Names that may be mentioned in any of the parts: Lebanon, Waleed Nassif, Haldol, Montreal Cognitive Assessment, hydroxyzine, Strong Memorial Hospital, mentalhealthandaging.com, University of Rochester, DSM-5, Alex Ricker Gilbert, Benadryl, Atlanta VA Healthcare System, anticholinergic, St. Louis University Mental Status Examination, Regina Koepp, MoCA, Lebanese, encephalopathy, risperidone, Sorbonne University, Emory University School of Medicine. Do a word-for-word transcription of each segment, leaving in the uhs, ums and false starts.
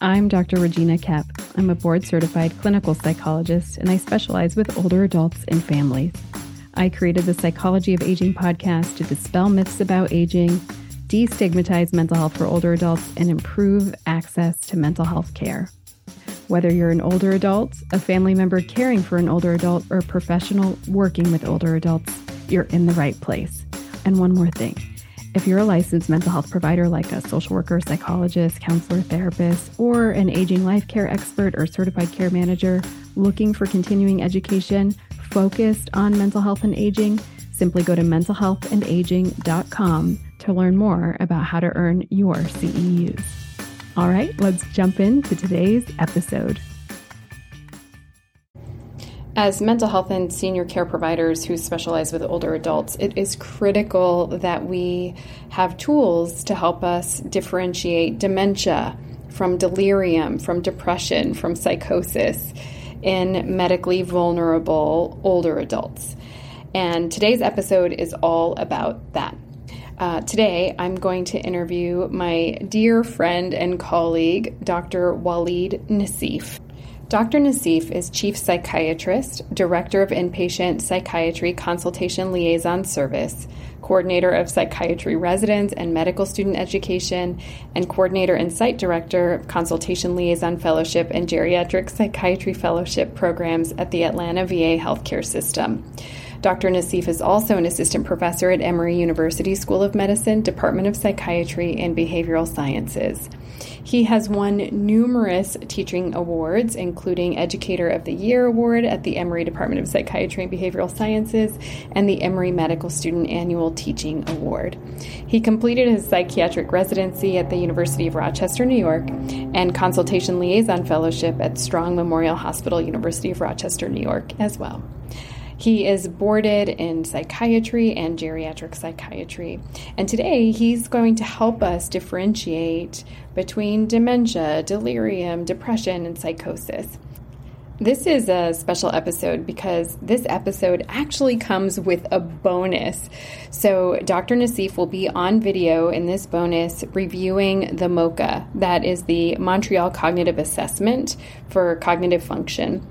I'm Doctor Regina Koepp. I'm a board-certified clinical psychologist, and I specialize with older adults and families. I created the Psychology of Aging podcast to dispel myths about aging, destigmatize mental health for older adults, and improve access to mental health care. Whether you're an older adult, a family member caring for an older adult, or a professional working with older adults, you're in the right place. And one more thing. If you're a licensed mental health provider like a social worker, psychologist, counselor, therapist, or an aging life care expert or certified care manager looking for continuing education focused on mental health and aging, simply go to mental health and aging dot com to learn more about how to earn your C E Us. All right, let's jump into today's episode. As mental health and senior care providers who specialize with older adults, it is critical that we have tools to help us differentiate dementia from delirium, from depression, from psychosis in medically vulnerable older adults. And today's episode is all about that. Uh, today, I'm going to interview my dear friend and colleague, Doctor Waleed Nassif. Doctor Nassif is Chief Psychiatrist, Director of Inpatient Psychiatry Consultation Liaison Service, Coordinator of Psychiatry Residents and Medical Student Education, and Coordinator and Site Director of Consultation Liaison Fellowship and Geriatric Psychiatry Fellowship Programs at the Atlanta V A Healthcare System. Doctor Nassif is also an Assistant Professor at Emory University School of Medicine, Department of Psychiatry and Behavioral Sciences. He has won numerous teaching awards, including Educator of the Year Award at the Emory Department of Psychiatry and Behavioral Sciences and the Emory Medical Student Annual Teaching Award. He completed his psychiatric residency at the University of Rochester, New York, and Consultation Liaison Fellowship at Strong Memorial Hospital, University of Rochester, New York, as well. He is boarded in psychiatry and geriatric psychiatry. And today he's going to help us differentiate between dementia, delirium, depression, and psychosis. This is a special episode because this episode actually comes with a bonus. So Doctor Nassif will be on video in this bonus reviewing the MoCA, that is the Montreal Cognitive Assessment for cognitive function.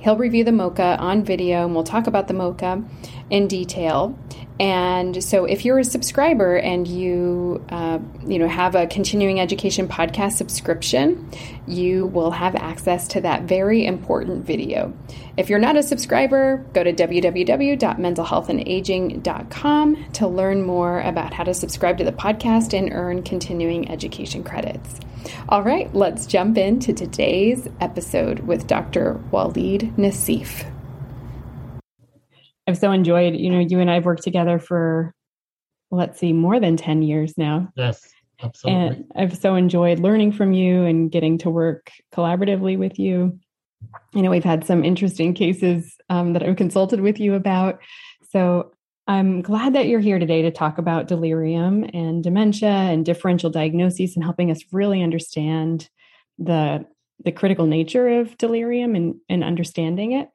He'll review the MoCA on video, and we'll talk about the MoCA in detail. And so if you're a subscriber and you uh, you know, have a continuing education podcast subscription, you will have access to that very important video. If you're not a subscriber, go to w w w dot mental health and aging dot com to learn more about how to subscribe to the podcast and earn continuing education credits. All right, let's jump into today's episode with Doctor Waleed Nassif. I've so enjoyed, you know, you and I have worked together for, let's see, more than ten years now. Yes, absolutely. And I've so enjoyed learning from you and getting to work collaboratively with you. You know, we've had some interesting cases um, that I've consulted with you about. So I'm glad that you're here today to talk about delirium and dementia and differential diagnoses and helping us really understand the the critical nature of delirium and, and understanding it.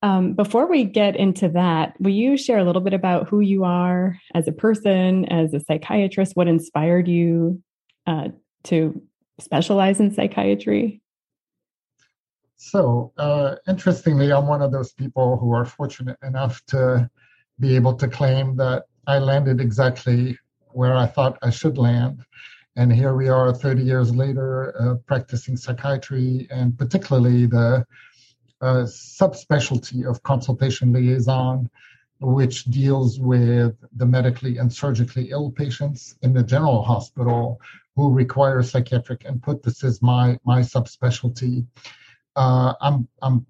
Um, before we get into that, will you share a little bit about who you are as a person, as a psychiatrist? What inspired you uh, to specialize in psychiatry? So, uh, interestingly, I'm one of those people who are fortunate enough to be able to claim that I landed exactly where I thought I should land. And here we are thirty years later, uh, practicing psychiatry, and particularly the a subspecialty of consultation liaison, which deals with the medically and surgically ill patients in the general hospital who require psychiatric input. This is my my subspecialty. Uh, I'm I'm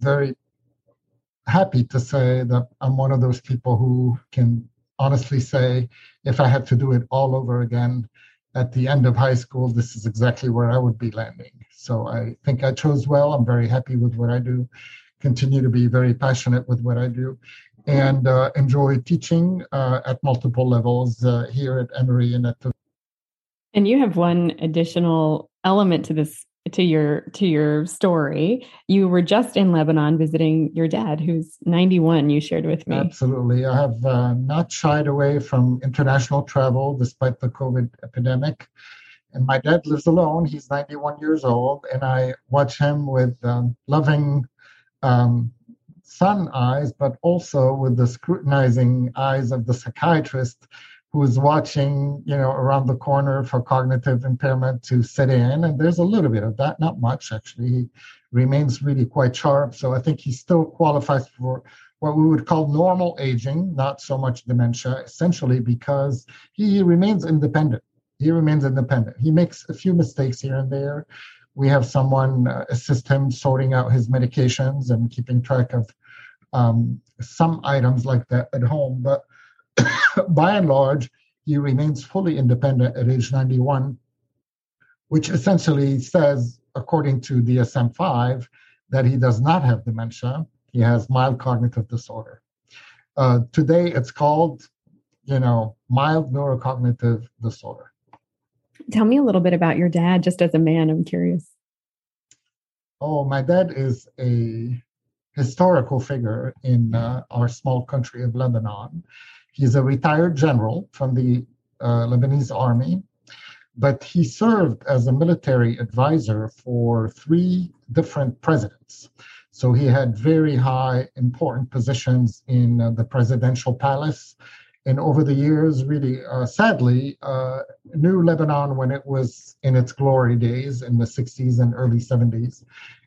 very happy to say that I'm one of those people who can honestly say, if I had to do it all over again, at the end of high school, this is exactly where I would be landing. So I think I chose well. I'm very happy with what I do, continue to be very passionate with what I do, and uh, enjoy teaching uh, at multiple levels uh, here at Emory and at the. And you have one additional element to this, to your to your story. You were just in Lebanon visiting your dad, who's ninety-one. You shared with me. Absolutely, I have uh, not shied away from international travel despite the COVID epidemic. And my dad lives alone. He's ninety-one years old, and I watch him with um, loving um, son eyes, but also with the scrutinizing eyes of the psychiatrist who is watching, you know, around the corner for cognitive impairment to set in. And there's a little bit of that, not much actually. He remains really quite sharp. So I think he still qualifies for what we would call normal aging, not so much dementia, essentially because he remains independent. He remains independent. He makes a few mistakes here and there. We have someone uh, assist him sorting out his medications and keeping track of um, some items like that at home. But by and large, he remains fully independent at age ninety-one, which essentially says, according to D S M five, that he does not have dementia. He has mild cognitive disorder. Uh, today, it's called, you know, mild neurocognitive disorder. Tell me a little bit about your dad, just as a man. I'm curious. Oh, my dad is a historical figure in uh, our small country of Lebanon. He's a retired general from the uh, Lebanese army, but he served as a military advisor for three different presidents. So he had very high, important positions in uh, the presidential palace. And over the years, really, uh, sadly, uh, knew Lebanon when it was in its glory days in the sixties and early seventies,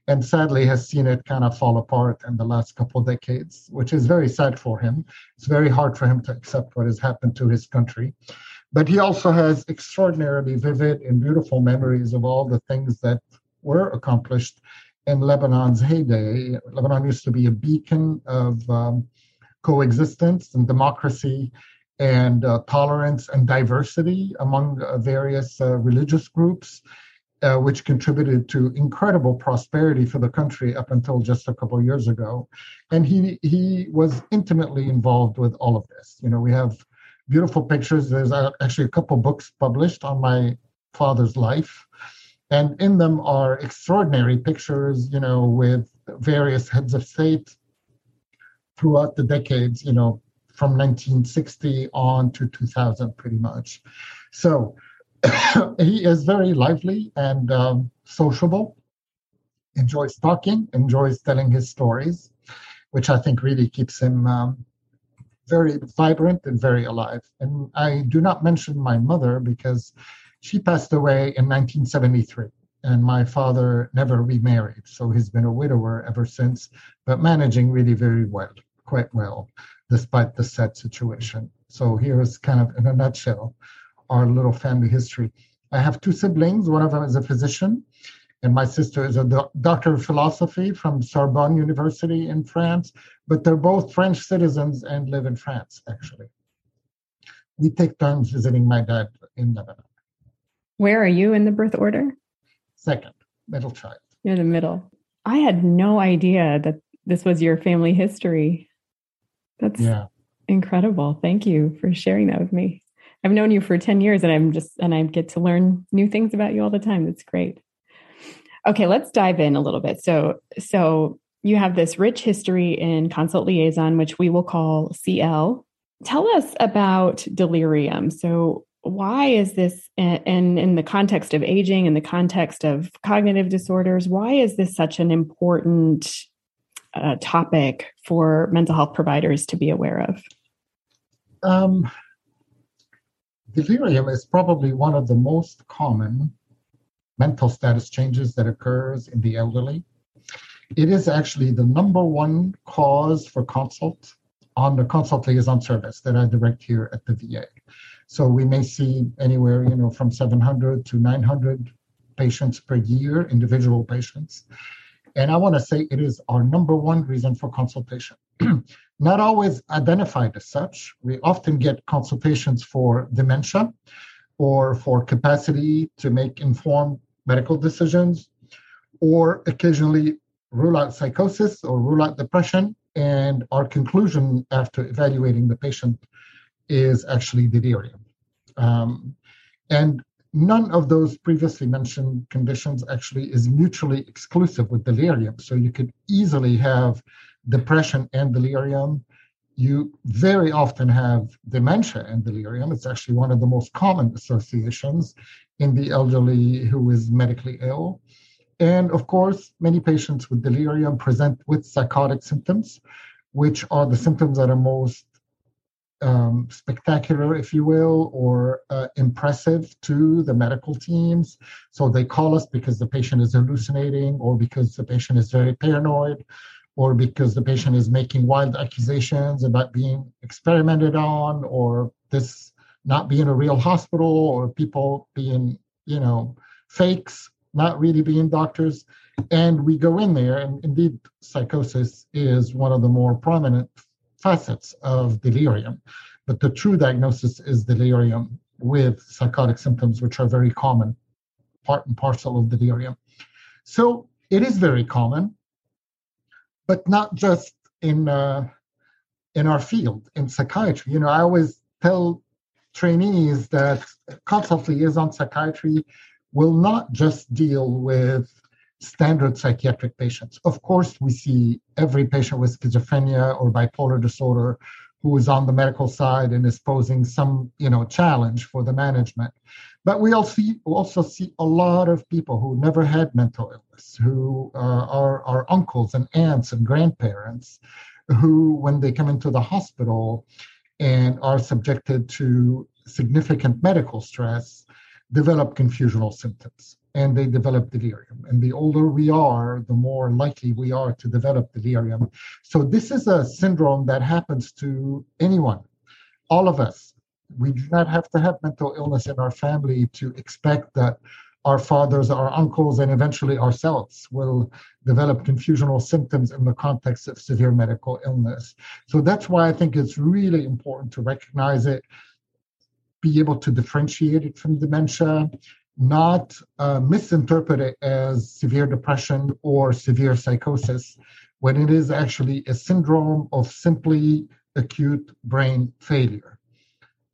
and sadly has seen it kind of fall apart in the last couple of decades, which is very sad for him. It's very hard for him to accept what has happened to his country. But he also has extraordinarily vivid and beautiful memories of all the things that were accomplished in Lebanon's heyday. Lebanon used to be a beacon of um, coexistence and democracy and uh, tolerance and diversity among uh, various uh, religious groups, uh, which contributed to incredible prosperity for the country up until just a couple of years ago. And he he was intimately involved with all of this. You know, we have beautiful pictures. There's actually a couple books published on my father's life, and in them are extraordinary pictures, you know, with various heads of state throughout the decades, you know, from nineteen sixty on to two thousand, pretty much. So he is very lively and um, sociable, enjoys talking, enjoys telling his stories, which I think really keeps him um, very vibrant and very alive. And I do not mention my mother because she passed away in nineteen seventy-three. And my father never remarried, so he's been a widower ever since, but managing really very well, quite well, despite the sad situation. So here's kind of, in a nutshell, our little family history. I have two siblings. One of them is a physician, and my sister is a doc- doctor of philosophy from Sorbonne University in France, but they're both French citizens and live in France, actually. We take turns visiting my dad in Lebanon. Where are you in the birth order? Second, middle child. You're the middle. I had no idea that this was your family history. That's yeah. incredible. Thank you for sharing that with me. I've known you for ten years and I'm just, and I get to learn new things about you all the time. That's great. Okay. Let's dive in a little bit. So, so you have this rich history in consult liaison, which we will call C L. Tell us about delirium. So why is this, and in the context of aging, in the context of cognitive disorders, why is this such an important uh, topic for mental health providers to be aware of? Um, delirium is probably one of the most common mental status changes that occurs in the elderly. It is actually the number one cause for consult on the consult liaison service that I direct here at the V A. So we may see anywhere, you know, from seven hundred to nine hundred patients per year, individual patients. And I want to say it is our number one reason for consultation. Not always identified as such. We often get consultations for dementia or for capacity to make informed medical decisions, or occasionally rule out psychosis or rule out depression. And our conclusion after evaluating the patient is actually delirium. Um, and none of those previously mentioned conditions actually is mutually exclusive with delirium. So you could easily have depression and delirium. you very often have dementia and delirium. It's actually one of the most common associations in the elderly who is medically ill. And of course, many patients with delirium present with psychotic symptoms, which are the symptoms that are most um, spectacular, if you will, or uh, impressive to the medical teams. So they call us because the patient is hallucinating, or because the patient is very paranoid, or because the patient is making wild accusations about being experimented on, or this not being a real hospital, or people being, you know, fakes, not really being doctors. And we go in there, and indeed, psychosis is one of the more prominent facets of delirium. But the true diagnosis is delirium with psychotic symptoms, which are very common, part and parcel of delirium. So it is very common, but not just in uh, in our field, in psychiatry. You know, I always tell trainees that consult liaison psychiatry will not just deal with standard psychiatric patients. Of course, we see every patient with schizophrenia or bipolar disorder who is on the medical side and is posing some, you know, challenge for the management. But we also see, also see a lot of people who never had mental illness, who uh, are our uncles and aunts and grandparents, who, when they come into the hospital and are subjected to significant medical stress, develop confusional symptoms, and they develop delirium. And the older we are, the more likely we are to develop delirium. So this is a syndrome that happens to anyone, all of us. We do not have to have mental illness in our family to expect that our fathers, our uncles, and eventually ourselves will develop confusional symptoms in the context of severe medical illness. So that's why I think it's really important to recognize it, be able to differentiate it from dementia, not uh, misinterpret it as severe depression or severe psychosis, when it is actually a syndrome of simply acute brain failure.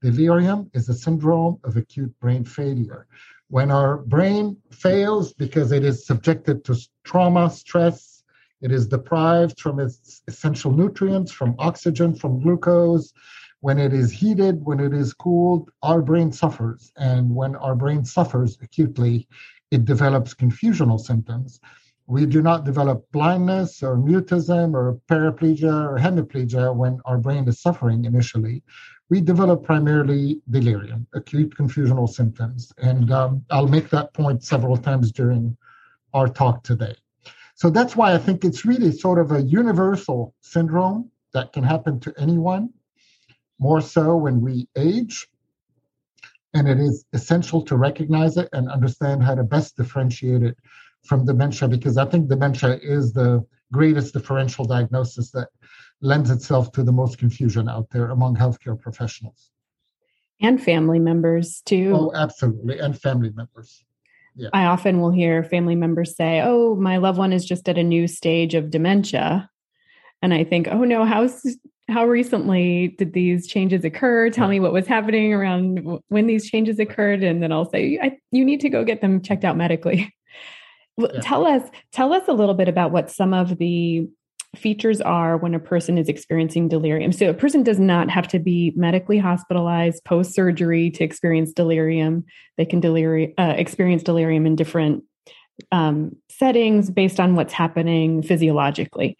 Delirium is a syndrome of acute brain failure. When our brain fails because it is subjected to trauma, stress, it is deprived from its essential nutrients, from oxygen, from glucose. When it is heated, when it is cooled, our brain suffers. And when our brain suffers acutely, it develops confusional symptoms. We do not develop blindness or mutism or paraplegia or hemiplegia when our brain is suffering initially. We develop primarily delirium, acute confusional symptoms. And um, I'll make that point several times during our talk today. So that's why I think it's really sort of a universal syndrome that can happen to anyone, more so when we age, and it is essential to recognize it and understand how to best differentiate it from dementia, because I think dementia is the greatest differential diagnosis that lends itself to the most confusion out there among healthcare professionals. And family members, too. Oh, absolutely, and family members. Yeah. I often will hear family members say, oh, my loved one is just at a new stage of dementia. And I think, oh no, how's... how recently did these changes occur? Tell me what was happening around when these changes occurred. And then I'll say, I, you need to go get them checked out medically. Well, yeah. Tell us, tell us a little bit about what some of the features are when a person is experiencing delirium. So a person does not have to be medically hospitalized post-surgery to experience delirium. They can deliri- uh, experience delirium in different um, settings based on what's happening physiologically.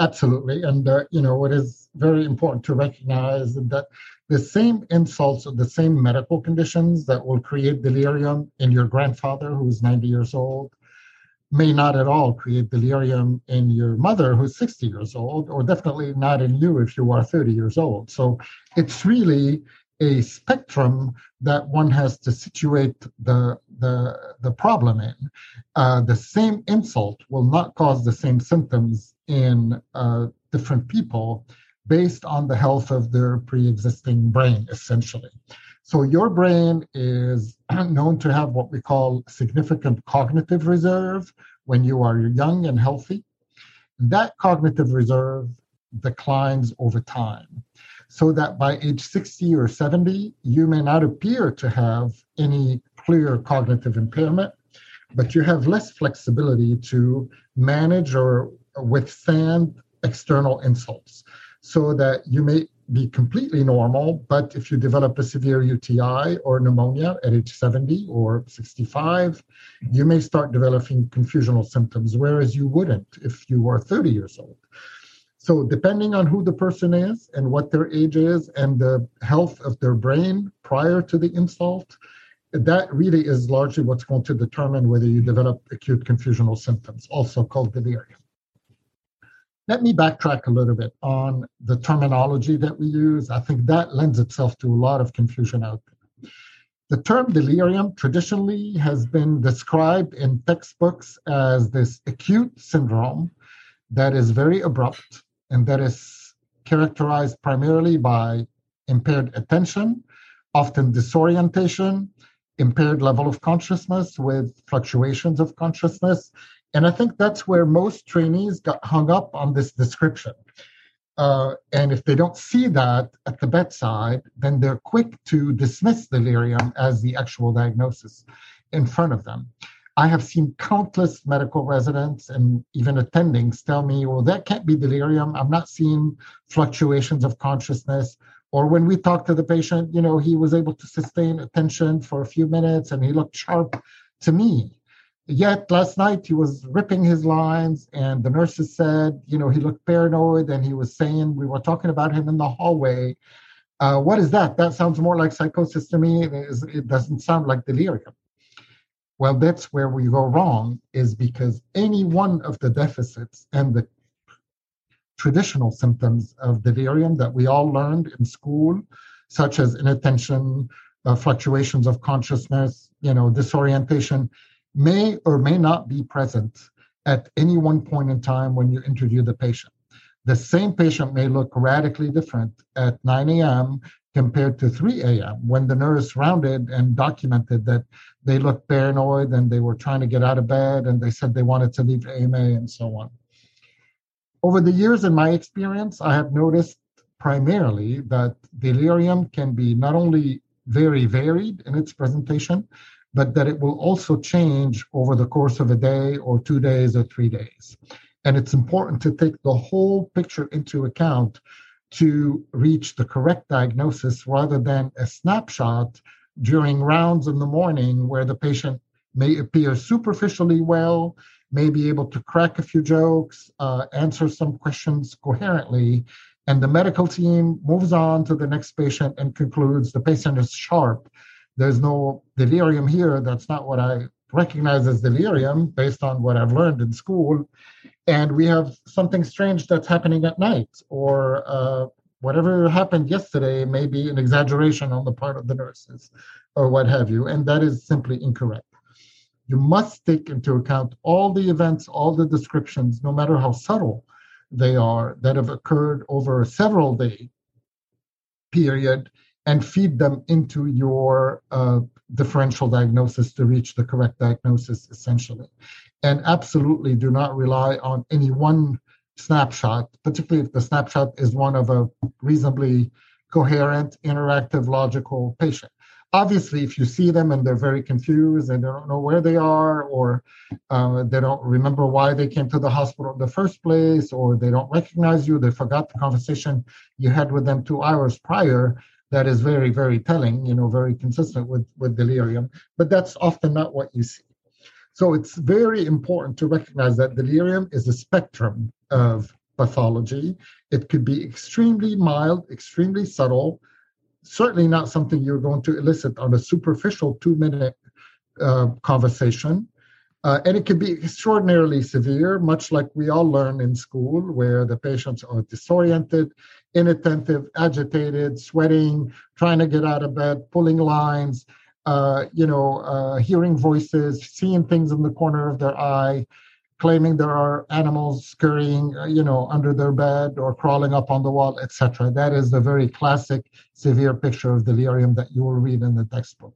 Absolutely. And, uh, you know, it is very important to recognize that the same insults or the same medical conditions that will create delirium in your grandfather, who is ninety years old, may not at all create delirium in your mother, who's sixty years old, or definitely not in you if you are thirty years old. So it's really a spectrum that one has to situate the the, the problem in. Uh, the same insult will not cause the same symptoms in uh, different people based on the health of their pre-existing brain, essentially. So your brain is known to have what we call significant cognitive reserve when you are young and healthy. That cognitive reserve declines over time, so that by age sixty or seventy, you may not appear to have any clear cognitive impairment, but you have less flexibility to manage or withstand external insults. so that you may be completely normal, but if you develop a severe U T I or pneumonia at age seventy or sixty-five, you may start developing confusional symptoms, whereas you wouldn't if you were thirty years old. So depending on who the person is and what their age is and the health of their brain prior to the insult, that really is largely what's going to determine whether you develop acute confusional symptoms, also called delirium. Let me backtrack a little bit on the terminology that we use. I think that lends itself to a lot of confusion out there. The term delirium traditionally has been described in textbooks as this acute syndrome that is very abrupt, and that is characterized primarily by impaired attention, often disorientation, impaired level of consciousness with fluctuations of consciousness. And I think that's where most trainees got hung up on this description. Uh, and if they don't see that at the bedside, then they're quick to dismiss delirium as the actual diagnosis in front of them. I have seen countless medical residents and even attendings tell me, well, that can't be delirium. I'm not seeing fluctuations of consciousness. Or when we talk to the patient, you know, he was able to sustain attention for a few minutes and he looked sharp to me. Yet last night he was ripping his lines and the nurses said, you know, he looked paranoid and he was saying, we were talking about him in the hallway. Uh, what is that? That sounds more like psychosis to me. It, is, it doesn't sound like delirium. Well, that's where we go wrong, is because any one of the deficits and the traditional symptoms of delirium that we all learned in school, such as inattention, uh, fluctuations of consciousness, you know, disorientation, may or may not be present at any one point in time when you interview the patient. The same patient may look radically different at nine a.m. compared to three a.m. when the nurse rounded and documented that they looked paranoid and they were trying to get out of bed and they said they wanted to leave A M A and so on. Over the years, in my experience, I have noticed primarily that delirium can be not only very varied in its presentation, but that it will also change over the course of a day or two days or three days. And it's important to take the whole picture into account to reach the correct diagnosis rather than a snapshot during rounds in the morning where the patient may appear superficially well, may be able to crack a few jokes, uh, answer some questions coherently, and the medical team moves on to the next patient and concludes the patient is sharp. There's no delirium here. That's not what I recognize as delirium based on what I've learned in school. And we have something strange that's happening at night, or uh, whatever happened yesterday may be an exaggeration on the part of the nurses or what have you. And that is simply incorrect. You must take into account all the events, all the descriptions, no matter how subtle they are, that have occurred over a several day period, and feed them into your uh, differential diagnosis to reach the correct diagnosis, essentially. And absolutely do not rely on any one snapshot, particularly if the snapshot is one of a reasonably coherent, interactive, logical patient. Obviously, if you see them and they're very confused and they don't know where they are, or uh, they don't remember why they came to the hospital in the first place, or they don't recognize you, they forgot the conversation you had with them two hours prior, that is very, very telling, you know, very consistent with, with delirium, but that's often not what you see. So it's very important to recognize that delirium is a spectrum of pathology. It could be extremely mild, extremely subtle, certainly not something you're going to elicit on a superficial two-minute uh, conversation. Uh, and it can be extraordinarily severe, much like we all learn in school, where the patients are disoriented, inattentive, agitated, sweating, trying to get out of bed, pulling lines, uh, you know, uh, hearing voices, seeing things in the corner of their eye, claiming there are animals scurrying, you know, under their bed or crawling up on the wall, et cetera. That is the very classic severe picture of delirium that you will read in the textbook.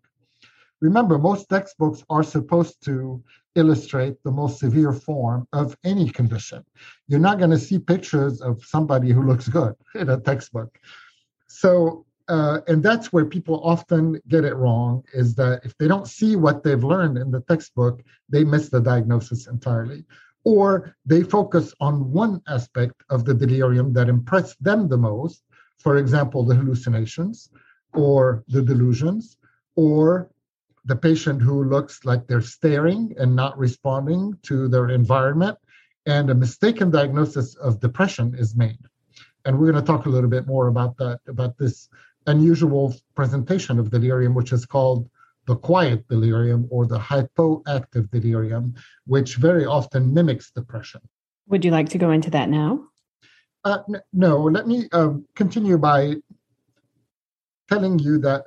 Remember, most textbooks are supposed to illustrate the most severe form of any condition. You're not going to see pictures of somebody who looks good in a textbook. So, uh, and that's where people often get it wrong, is that if they don't see what they've learned in the textbook, they miss the diagnosis entirely. or they focus on one aspect of the delirium that impressed them the most, for example, the hallucinations or the delusions, or the patient who looks like they're staring and not responding to their environment, and a mistaken diagnosis of depression is made. And we're going to talk a little bit more about that, about this unusual presentation of delirium, which is called the quiet delirium or the hypoactive delirium, which very often mimics depression. Would you like to go into that now? Uh, n- no, let me uh, continue by telling you that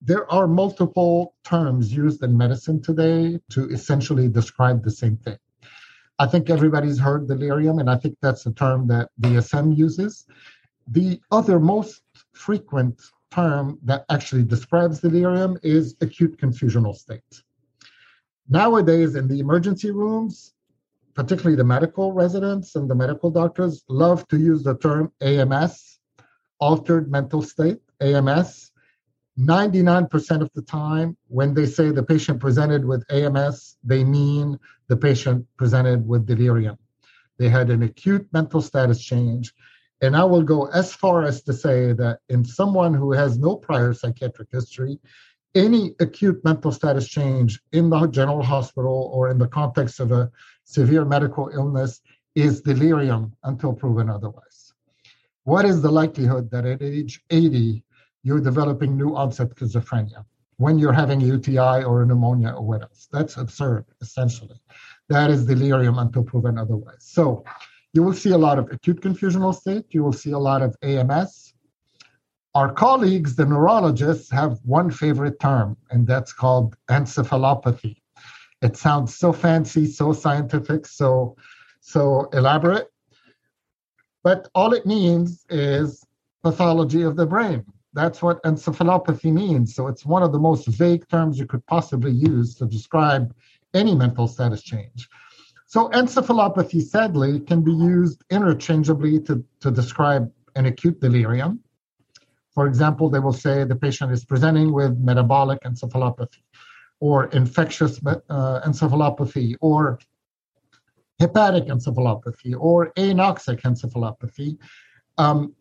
there are multiple terms used in medicine today to essentially describe the same thing. I think everybody's heard delirium, and I think that's the term that D S M uses. The other most frequent term that actually describes delirium is acute confusional state. Nowadays, in the emergency rooms, particularly the medical residents and the medical doctors love to use the term A M S, altered mental state, A M S. ninety-nine percent of the time, when they say the patient presented with A M S, they mean the patient presented with delirium. They had an acute mental status change. And I will go as far as to say that in someone who has no prior psychiatric history, any acute mental status change in the general hospital or in the context of a severe medical illness is delirium until proven otherwise. What is the likelihood that at age eighty, you're developing new onset schizophrenia when you're having U T I or pneumonia or what else? That's absurd, essentially. That is delirium until proven otherwise. So you will see a lot of acute confusional state. You will see a lot of A M S. Our colleagues, the neurologists, have one favorite term, and that's called encephalopathy. It sounds so fancy, so scientific, so, so elaborate. But all it means is pathology of the brain. That's what encephalopathy means. So it's one of the most vague terms you could possibly use to describe any mental status change. So encephalopathy, sadly, can be used interchangeably to, to describe an acute delirium. For example, they will say the patient is presenting with metabolic encephalopathy or infectious uh, encephalopathy or hepatic encephalopathy or anoxic encephalopathy. Um,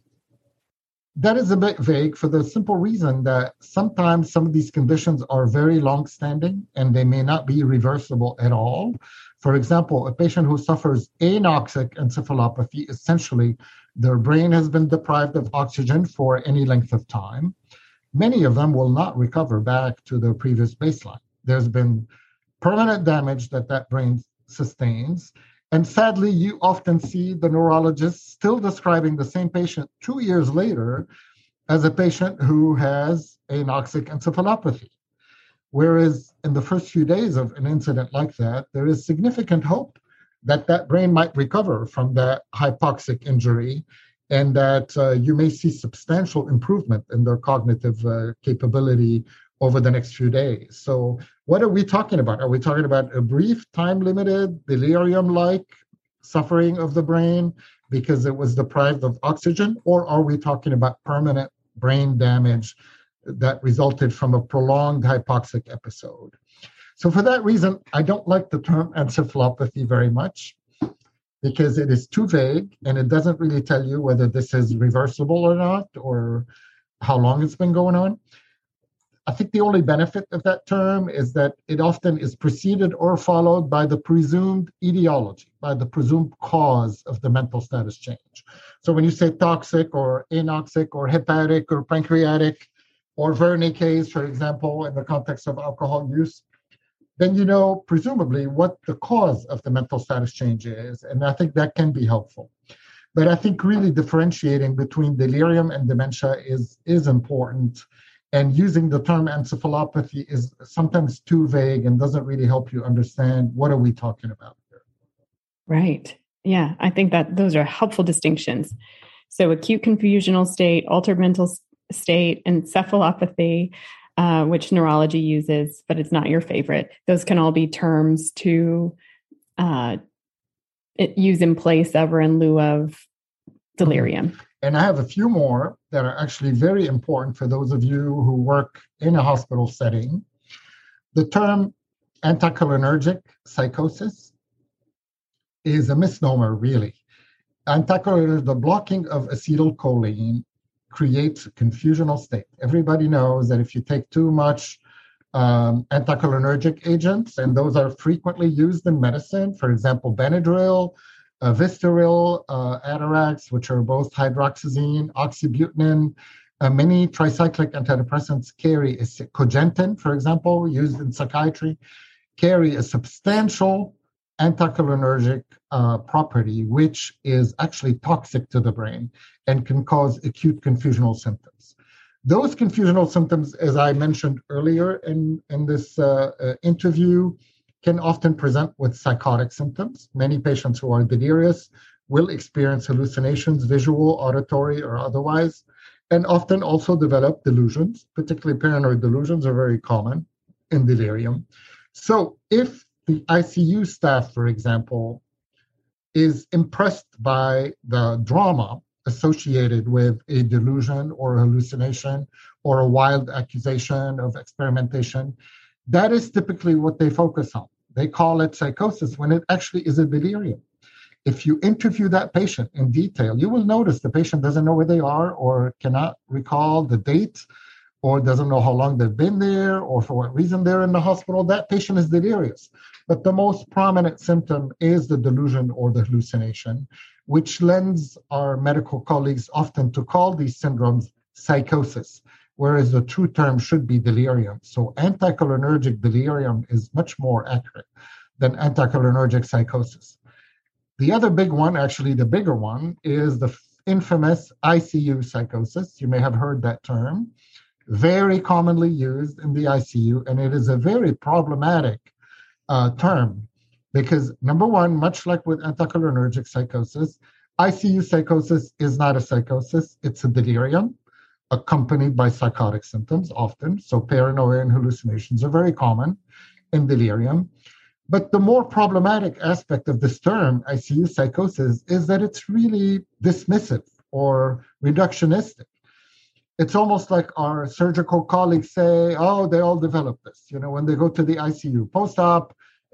That is a bit vague for the simple reason that sometimes some of these conditions are very long-standing and they may not be reversible at all. For example, a patient who suffers anoxic encephalopathy, essentially their brain has been deprived of oxygen for any length of time. Many of them will not recover back to their previous baseline. There's been permanent damage that that brain sustains. And sadly, you often see the neurologist still describing the same patient two years later as a patient who has anoxic encephalopathy. Whereas in the first few days of an incident like that, there is significant hope that that brain might recover from that hypoxic injury and that uh, you may see substantial improvement in their cognitive uh, capability over the next few days. So what are we talking about? Are we talking about a brief, time-limited, delirium-like suffering of the brain because it was deprived of oxygen? Or are we talking about permanent brain damage that resulted from a prolonged hypoxic episode? So for that reason, I don't like the term encephalopathy very much because it is too vague and it doesn't really tell you whether this is reversible or not or how long it's been going on. I think the only benefit of that term is that it often is preceded or followed by the presumed etiology, by the presumed cause of the mental status change. So when you say toxic or anoxic or hepatic or pancreatic or vernicase, for example, in the context of alcohol use, then you know presumably what the cause of the mental status change is. And I think that can be helpful. But I think really differentiating between delirium and dementia is, is important. And using the term encephalopathy is sometimes too vague and doesn't really help you understand what are we talking about here. Right. Yeah, I think that those are helpful distinctions. So acute confusional state, altered mental state, encephalopathy, uh, which neurology uses, but it's not your favorite. Those can all be terms to uh, use in place of or in lieu of delirium. Mm-hmm. And I have a few more that are actually very important for those of you who work in a hospital setting. The term anticholinergic psychosis, is a misnomer, really. Anticoagulants, the blocking of acetylcholine creates a confusional state. Everybody knows that if you take too much um, anticholinergic agents, and those are frequently used in medicine, for example, Benadryl, uh, Vistaril, uh, Atarax, which are both hydroxyzine, oxybutynin, uh, many tricyclic antidepressants carry, cogentin, for example, used in psychiatry, carry a substantial anticholinergic uh, property, which is actually toxic to the brain and can cause acute confusional symptoms. Those confusional symptoms, as I mentioned earlier in, in this uh, uh, interview, can often present with psychotic symptoms. Many patients who are delirious will experience hallucinations, visual, auditory, or otherwise, and often also develop delusions, particularly paranoid delusions are very common in delirium. So if the I C U staff, for example, is impressed by the drama associated with a delusion or a hallucination or a wild accusation of experimentation, that is typically what they focus on. They call it psychosis when it actually is a delirium. If you interview that patient in detail, you will notice the patient doesn't know where they are or cannot recall the date or doesn't know how long they've been there or for what reason they're in the hospital. That patient is delirious. But the most prominent symptom is the delusion or the hallucination, which lends our medical colleagues often to call these syndromes psychosis, whereas the true term should be delirium. So anticholinergic delirium is much more accurate than anticholinergic psychosis. The other big one, actually the bigger one, is the infamous I C U psychosis. You may have heard that term, very commonly used in the I C U, and it is a very problematic Uh, term because, number one, much like with anticholinergic psychosis, I C U psychosis is not a psychosis, it's a delirium accompanied by psychotic symptoms often. So paranoia and hallucinations are very common in delirium. But the more problematic aspect of this term, I C U psychosis, is that it's really dismissive or reductionistic. It's almost like our surgical colleagues say, oh, they all develop this. You know, when they go to the I C U post-op,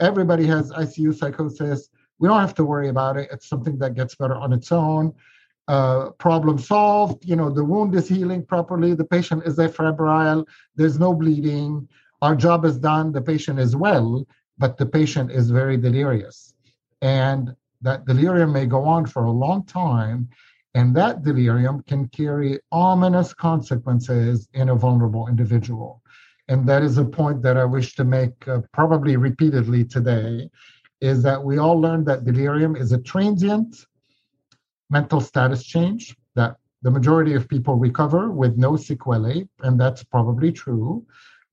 everybody has I C U psychosis. We don't have to worry about it. It's something that gets better on its own. Uh, problem solved. You know, the wound is healing properly. The patient is afebrile. There's no bleeding. Our job is done. The patient is well, but the patient is very delirious. And that delirium may go on for a long time. And that delirium can carry ominous consequences in a vulnerable individual. And that is a point that I wish to make uh, probably repeatedly today, is that we all learned that delirium is a transient mental status change, that the majority of people recover with no sequelae, and that's probably true,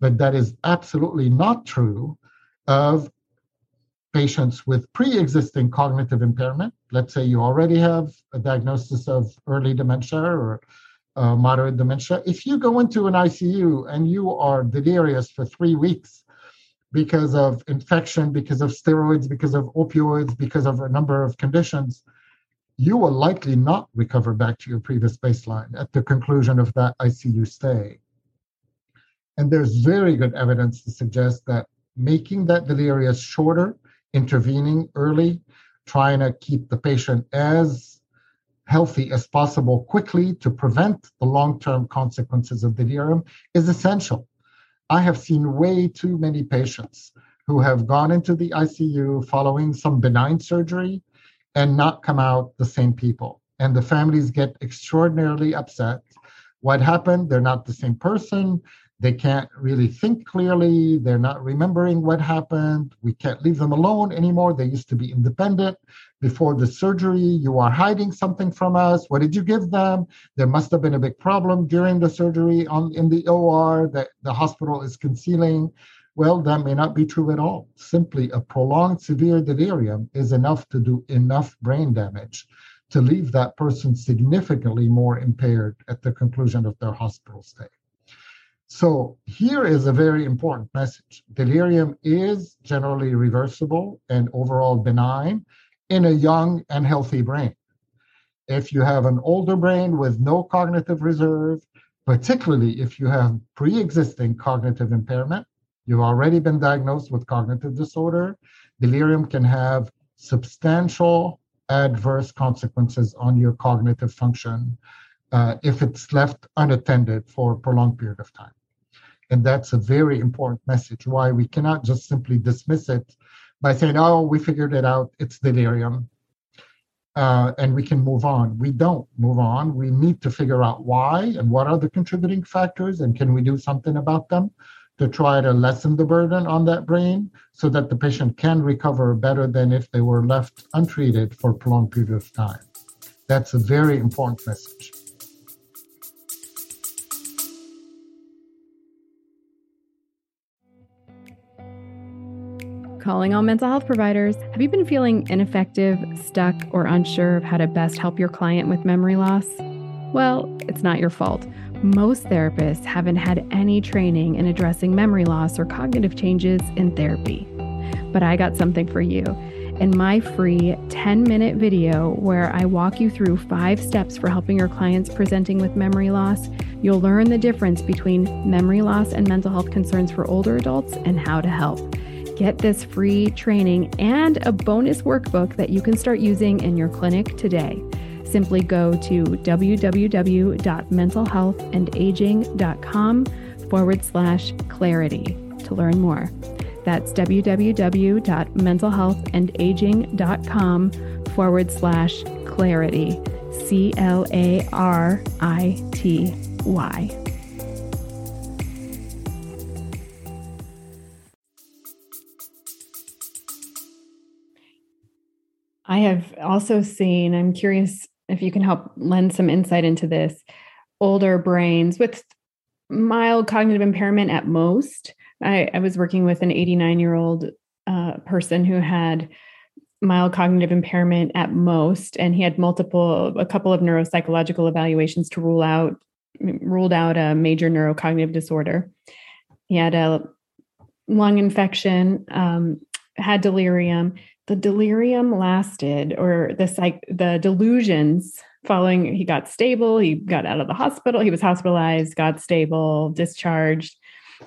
but that is absolutely not true of patients with pre-existing cognitive impairment. Let's say you already have a diagnosis of early dementia or uh, moderate dementia. If you go into an I C U and you are delirious for three weeks because of infection, because of steroids, because of opioids, because of a number of conditions, you will likely not recover back to your previous baseline at the conclusion of that I C U stay. And there's very good evidence to suggest that making that delirious shorter, intervening early, trying to keep the patient as healthy as possible quickly to prevent the long-term consequences of delirium is essential. I have seen way too many patients who have gone into the I C U following some benign surgery and not come out the same people. And the families get extraordinarily upset. What happened? They're not the same person. They can't really think clearly. They're not remembering what happened. We can't leave them alone anymore. They used to be independent. Before the surgery, you are hiding something from us. What did you give them? There must have been a big problem during the surgery on, in the O R that the hospital is concealing. Well, that may not be true at all. Simply a prolonged severe delirium is enough to do enough brain damage to leave that person significantly more impaired at the conclusion of their hospital stay. So here is a very important message. Delirium is generally reversible and overall benign in a young and healthy brain. If you have an older brain with no cognitive reserve, particularly if you have pre-existing cognitive impairment, you've already been diagnosed with cognitive disorder, delirium can have substantial adverse consequences on your cognitive function uh, if it's left unattended for a prolonged period of time. And that's a very important message, why we cannot just simply dismiss it by saying, oh, we figured it out, it's delirium, uh, and we can move on. We don't move on. We need to figure out why and what are the contributing factors, and can we do something about them to try to lessen the burden on that brain so that the patient can recover better than if they were left untreated for a prolonged period of time. That's a very important message. Calling all mental health providers. Have you been feeling ineffective, stuck, or unsure of how to best help your client with memory loss? Well, it's not your fault. Most therapists haven't had any training in addressing memory loss or cognitive changes in therapy. But I got something for you. In my free ten-minute video where I walk you through five steps for helping your clients presenting with memory loss, you'll learn the difference between memory loss and mental health concerns for older adults and how to help. Get this free training and a bonus workbook that you can start using in your clinic today. Simply go to www.mentalhealthandaging.com forward slash clarity to learn more. That's www.mentalhealthandaging.com forward slash clarity, C L A R I T Y. I have also seen, I'm curious if you can help lend some insight into this, older brains with mild cognitive impairment at most. I, I was working with an eighty-nine-year-old uh, person who had mild cognitive impairment at most, and he had multiple, a couple of neuropsychological evaluations to rule out, ruled out a major neurocognitive disorder. He had a lung infection, um, had delirium. The delirium lasted, or the psych, the delusions following, he got stable, he got out of the hospital, he was hospitalized, got stable, discharged,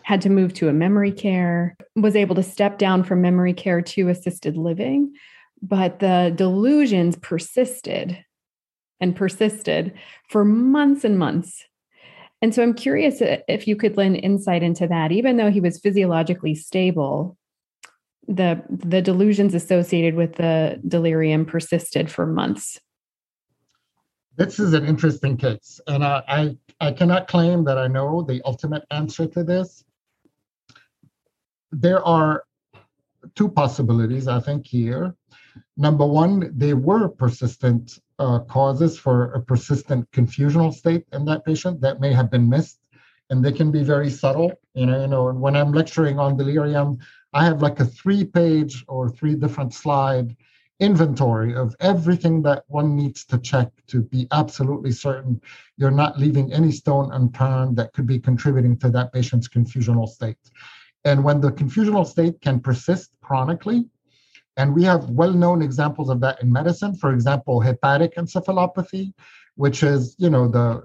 had to move to a memory care, was able to step down from memory care to assisted living, but the delusions persisted and persisted for months and months. And so I'm curious if you could lend insight into that, even though he was physiologically stable, the the delusions associated with the delirium persisted for months. This is an interesting case, and I, I, I cannot claim that I know the ultimate answer to this. There are two possibilities, I think, here. Number one, they were persistent uh, causes for a persistent confusional state in that patient that may have been missed, and they can be very subtle. You know, you know, and when I'm lecturing on delirium, I have like a three-page or three different slide inventory of everything that one needs to check to be absolutely certain you're not leaving any stone unturned that could be contributing to that patient's confusional state. And when the confusional state can persist chronically, and we have well-known examples of that in medicine, for example, hepatic encephalopathy, which is, you know, the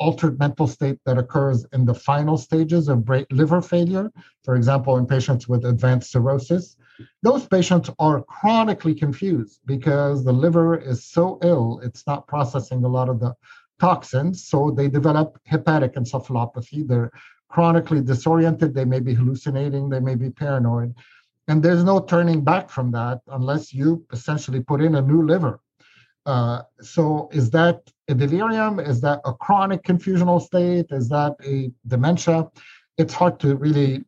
altered mental state that occurs in the final stages of brain, liver failure, for example, in patients with advanced cirrhosis. Those patients are chronically confused because the liver is so ill, it's not processing a lot of the toxins, so they develop hepatic encephalopathy. They're chronically disoriented, they may be hallucinating, they may be paranoid, and there's no turning back from that unless you essentially put in a new liver. Uh, so is that a delirium? Is that a chronic confusional state? Is that a dementia? It's hard to really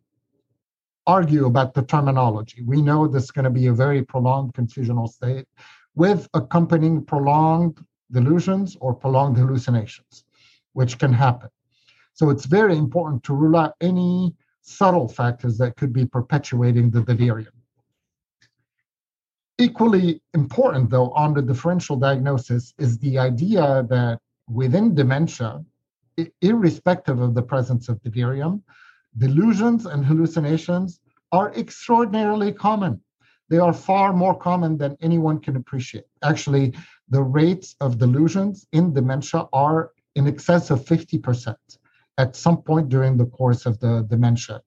argue about the terminology. We know this is going to be a very prolonged confusional state with accompanying prolonged delusions or prolonged hallucinations, which can happen. So it's very important to rule out any subtle factors that could be perpetuating the delirium. Equally important, though, on the differential diagnosis is the idea that within dementia, irrespective of the presence of delirium, delusions and hallucinations are extraordinarily common. They are far more common than anyone can appreciate. Actually, the rates of delusions in dementia are in excess of fifty percent at some point during the course of the dementia.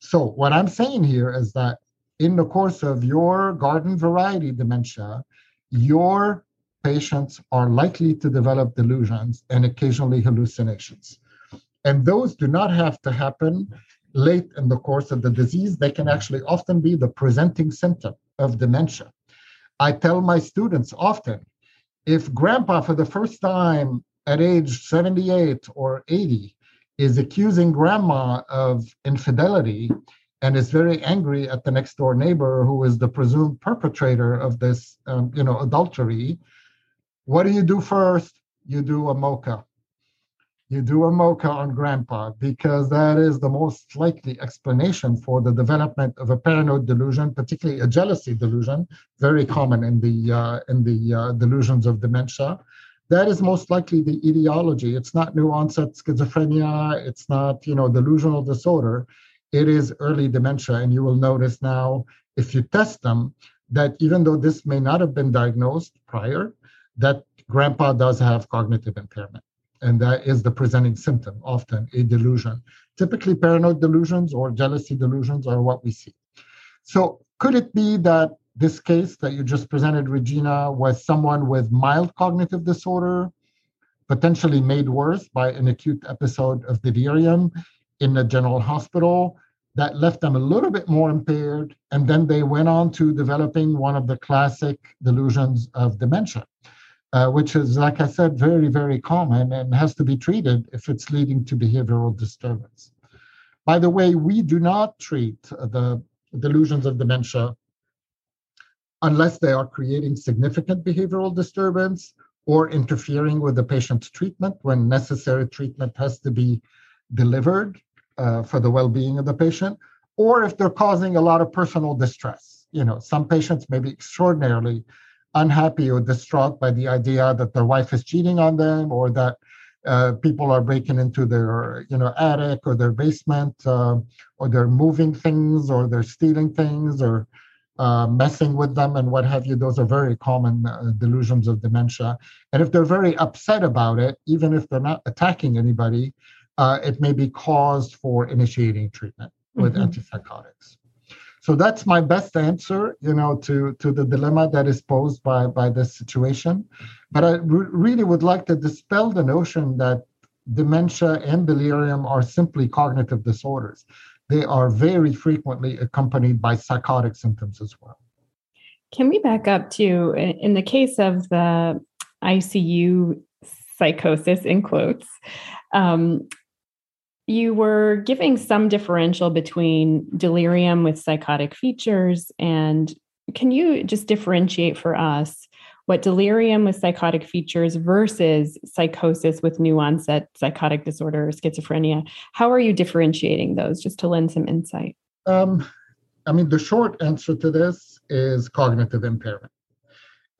So what I'm saying here is that in the course of your garden variety dementia, your patients are likely to develop delusions and occasionally hallucinations. And those do not have to happen late in the course of the disease. They can actually often be the presenting symptom of dementia. I tell my students often, if grandpa for the first time at age seventy-eight or eighty is accusing grandma of infidelity and is very angry at the next door neighbor who is the presumed perpetrator of this, um, you know, adultery, what do you do first? You do a mocha. You do a mocha on grandpa, because that is the most likely explanation for the development of a paranoid delusion, particularly a jealousy delusion, very common in the uh, in the uh, delusions of dementia. That is most likely the etiology. It's not new onset schizophrenia. It's not, you know, delusional disorder. It is early dementia. And you will notice now, if you test them, that even though this may not have been diagnosed prior, that grandpa does have cognitive impairment. And that is the presenting symptom, often a delusion. Typically, paranoid delusions or jealousy delusions are what we see. So could it be that this case that you just presented, Regina, was someone with mild cognitive disorder, potentially made worse by an acute episode of delirium in the general hospital that left them a little bit more impaired, and then they went on to developing one of the classic delusions of dementia? Uh, which is, like I said, very, very common and has to be treated if it's leading to behavioral disturbance. By the way, we do not treat the delusions of dementia unless they are creating significant behavioral disturbance or interfering with the patient's treatment when necessary treatment has to be delivered uh, for the well-being of the patient, or if they're causing a lot of personal distress. You know, some patients may be extraordinarily unhappy or distraught by the idea that their wife is cheating on them, or that uh, people are breaking into their, you know, attic or their basement, uh, or they're moving things, or they're stealing things, or uh, messing with them, and what have you. Those are very common uh, delusions of dementia. And if they're very upset about it, even if they're not attacking anybody, uh, it may be cause for initiating treatment with mm-hmm. antipsychotics. So that's my best answer, you know, to, to the dilemma that is posed by, by this situation. But I re- really would like to dispel the notion that dementia and delirium are simply cognitive disorders. They are very frequently accompanied by psychotic symptoms as well. Can we back up to, in the case of the I C U psychosis, in quotes, um, you were giving some differential between delirium with psychotic features, and can you just differentiate for us what delirium with psychotic features versus psychosis with new onset psychotic disorder or schizophrenia? How are you differentiating those, just to lend some insight? Um, I mean, the short answer to this is cognitive impairment.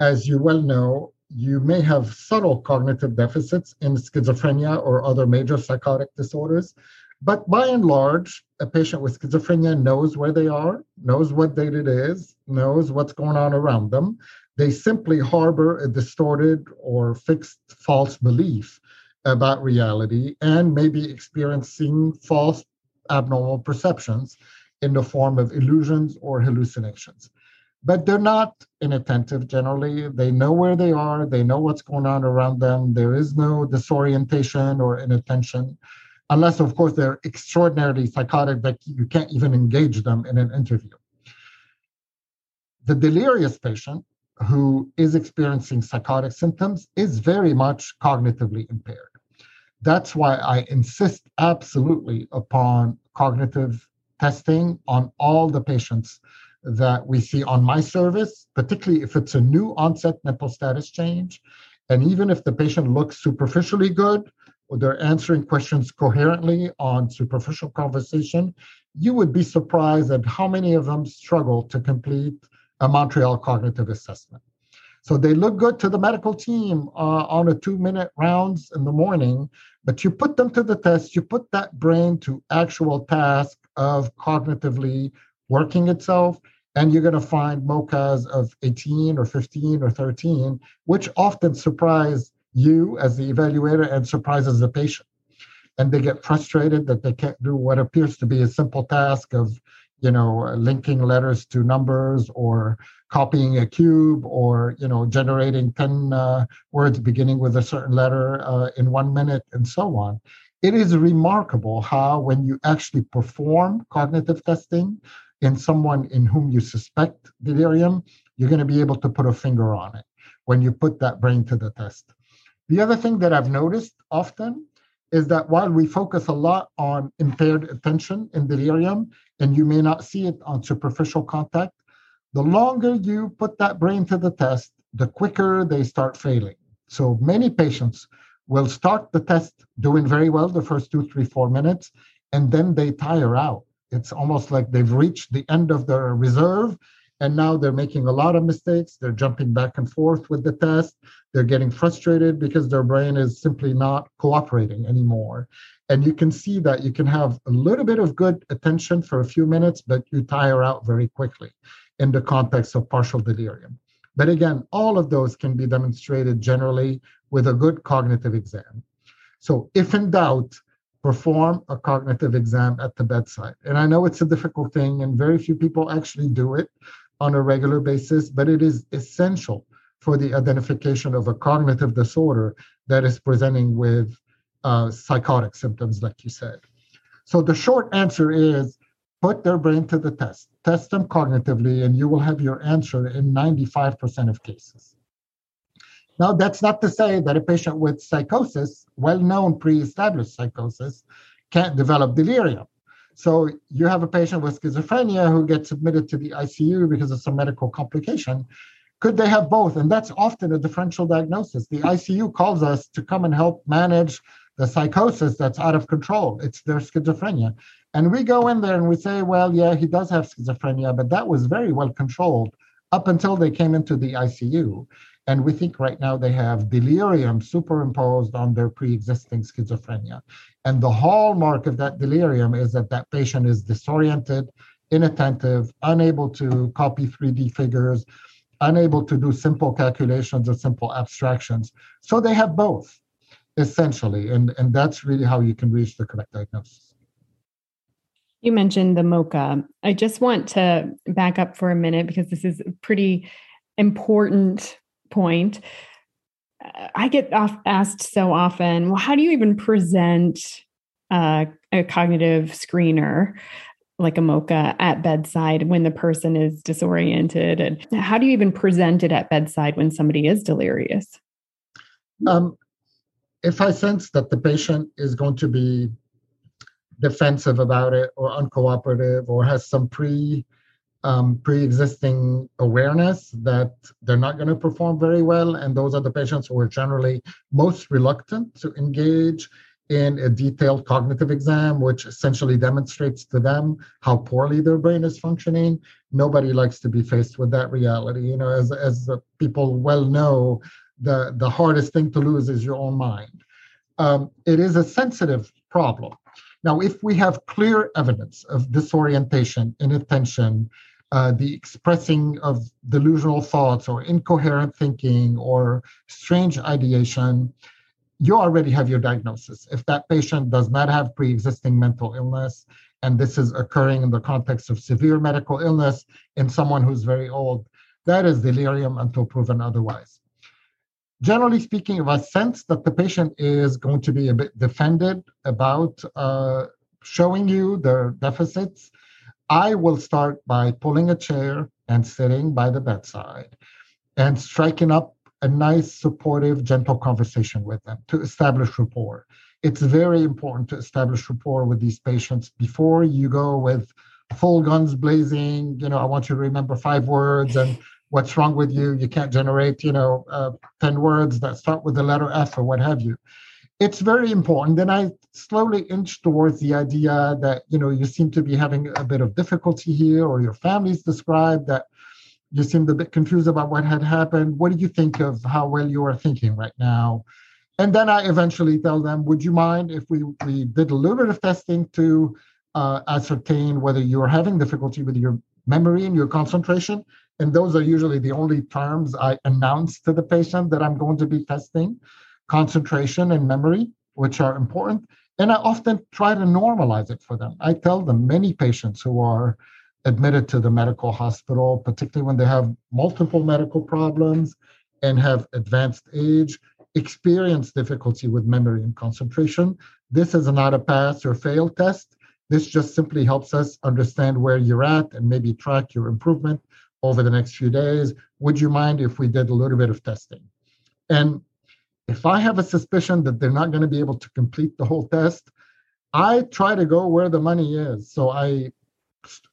As you well know, you may have subtle cognitive deficits in schizophrenia or other major psychotic disorders, but by and large, a patient with schizophrenia knows where they are, knows what date it is, knows what's going on around them. They simply harbor a distorted or fixed false belief about reality and may be experiencing false abnormal perceptions in the form of illusions or hallucinations. But they're not inattentive generally. They know where they are. They know what's going on around them. There is no disorientation or inattention, unless, of course, they're extraordinarily psychotic that you can't even engage them in an interview. The delirious patient who is experiencing psychotic symptoms is very much cognitively impaired. That's why I insist absolutely upon cognitive testing on all the patients that we see on my service, particularly if it's a new onset mental status change. And even if the patient looks superficially good, or they're answering questions coherently on superficial conversation, you would be surprised at how many of them struggle to complete a Montreal Cognitive Assessment. So they look good to the medical team uh, on a two-minute rounds in the morning, but you put them to the test, you put that brain to actual task of cognitively working itself, and you're going to find mochas of eighteen or fifteen or thirteen, which often surprise you as the evaluator and surprises the patient. And they get frustrated that they can't do what appears to be a simple task of, you know, linking letters to numbers or copying a cube or, you know, generating ten uh, words beginning with a certain letter uh, in one minute and so on. It is remarkable how when you actually perform cognitive testing in someone in whom you suspect delirium, you're going to be able to put a finger on it when you put that brain to the test. The other thing that I've noticed often is that while we focus a lot on impaired attention in delirium, and you may not see it on superficial contact, the longer you put that brain to the test, the quicker they start failing. So many patients will start the test doing very well the first two, three, four minutes, and then they tire out. It's almost like they've reached the end of their reserve, and now they're making a lot of mistakes. They're jumping back and forth with the test. They're getting frustrated because their brain is simply not cooperating anymore. And you can see that you can have a little bit of good attention for a few minutes, but you tire out very quickly in the context of partial delirium. But again, all of those can be demonstrated generally with a good cognitive exam. So if in doubt, perform a cognitive exam at the bedside. And I know it's a difficult thing, and very few people actually do it on a regular basis, but it is essential for the identification of a cognitive disorder that is presenting with uh, psychotic symptoms, like you said. So the short answer is put their brain to the test, test them cognitively, and you will have your answer in ninety-five percent of cases. Now, that's not to say that a patient with psychosis, well-known pre-established psychosis, can't develop delirium. So you have a patient with schizophrenia who gets admitted to the I C U because of some medical complication. Could they have both? And that's often a differential diagnosis. The I C U calls us to come and help manage the psychosis that's out of control. It's their schizophrenia. And we go in there and we say, well, yeah, he does have schizophrenia, but that was very well controlled up until they came into the I C U. And we think right now they have delirium superimposed on their pre-existing schizophrenia. And the hallmark of that delirium is that that patient is disoriented, inattentive, unable to copy three D figures, unable to do simple calculations or simple abstractions. So they have both, essentially. And, and that's really how you can reach the correct diagnosis. You mentioned the MoCA. I just want to back up for a minute because this is a pretty important point. I get off asked so often, well, how do you even present uh, a cognitive screener like a MoCA at bedside when the person is disoriented? And how do you even present it at bedside when somebody is delirious? Um, if I sense that the patient is going to be defensive about it or uncooperative or has some pre Um, pre-existing awareness that they're not going to perform very well. And those are the patients who are generally most reluctant to engage in a detailed cognitive exam, which essentially demonstrates to them how poorly their brain is functioning. Nobody likes to be faced with that reality. You know, as, as people well know, the, the hardest thing to lose is your own mind. Um, it is a sensitive problem. Now, if we have clear evidence of disorientation, inattention, uh, the expressing of delusional thoughts or incoherent thinking or strange ideation, you already have your diagnosis. If that patient does not have pre-existing mental illness, and this is occurring in the context of severe medical illness in someone who's very old, that is delirium until proven otherwise. Generally speaking, if I sense that the patient is going to be a bit defended about uh, showing you their deficits, I will start by pulling a chair and sitting by the bedside and striking up a nice, supportive, gentle conversation with them to establish rapport. It's very important to establish rapport with these patients before you go with full guns blazing. You know, I want you to remember five words and what's wrong with you? You can't generate, you know, uh, ten words that start with the letter F or what have you. It's very important. Then I slowly inch towards the idea that, you know, you seem to be having a bit of difficulty here, or your family's described that you seemed a bit confused about what had happened. What do you think of how well you are thinking right now? And then I eventually tell them, would you mind if we, we did a little bit of testing to uh, ascertain whether you're having difficulty with your memory and your concentration? And those are usually the only terms I announce to the patient that I'm going to be testing, concentration and memory, which are important. And I often try to normalize it for them. I tell them many patients who are admitted to the medical hospital, particularly when they have multiple medical problems and have advanced age, experience difficulty with memory and concentration. This is not a pass or fail test. This just simply helps us understand where you're at and maybe track your improvement over the next few days. Would you mind if we did a little bit of testing? And if I have a suspicion that they're not going to be able to complete the whole test, I try to go where the money is. So I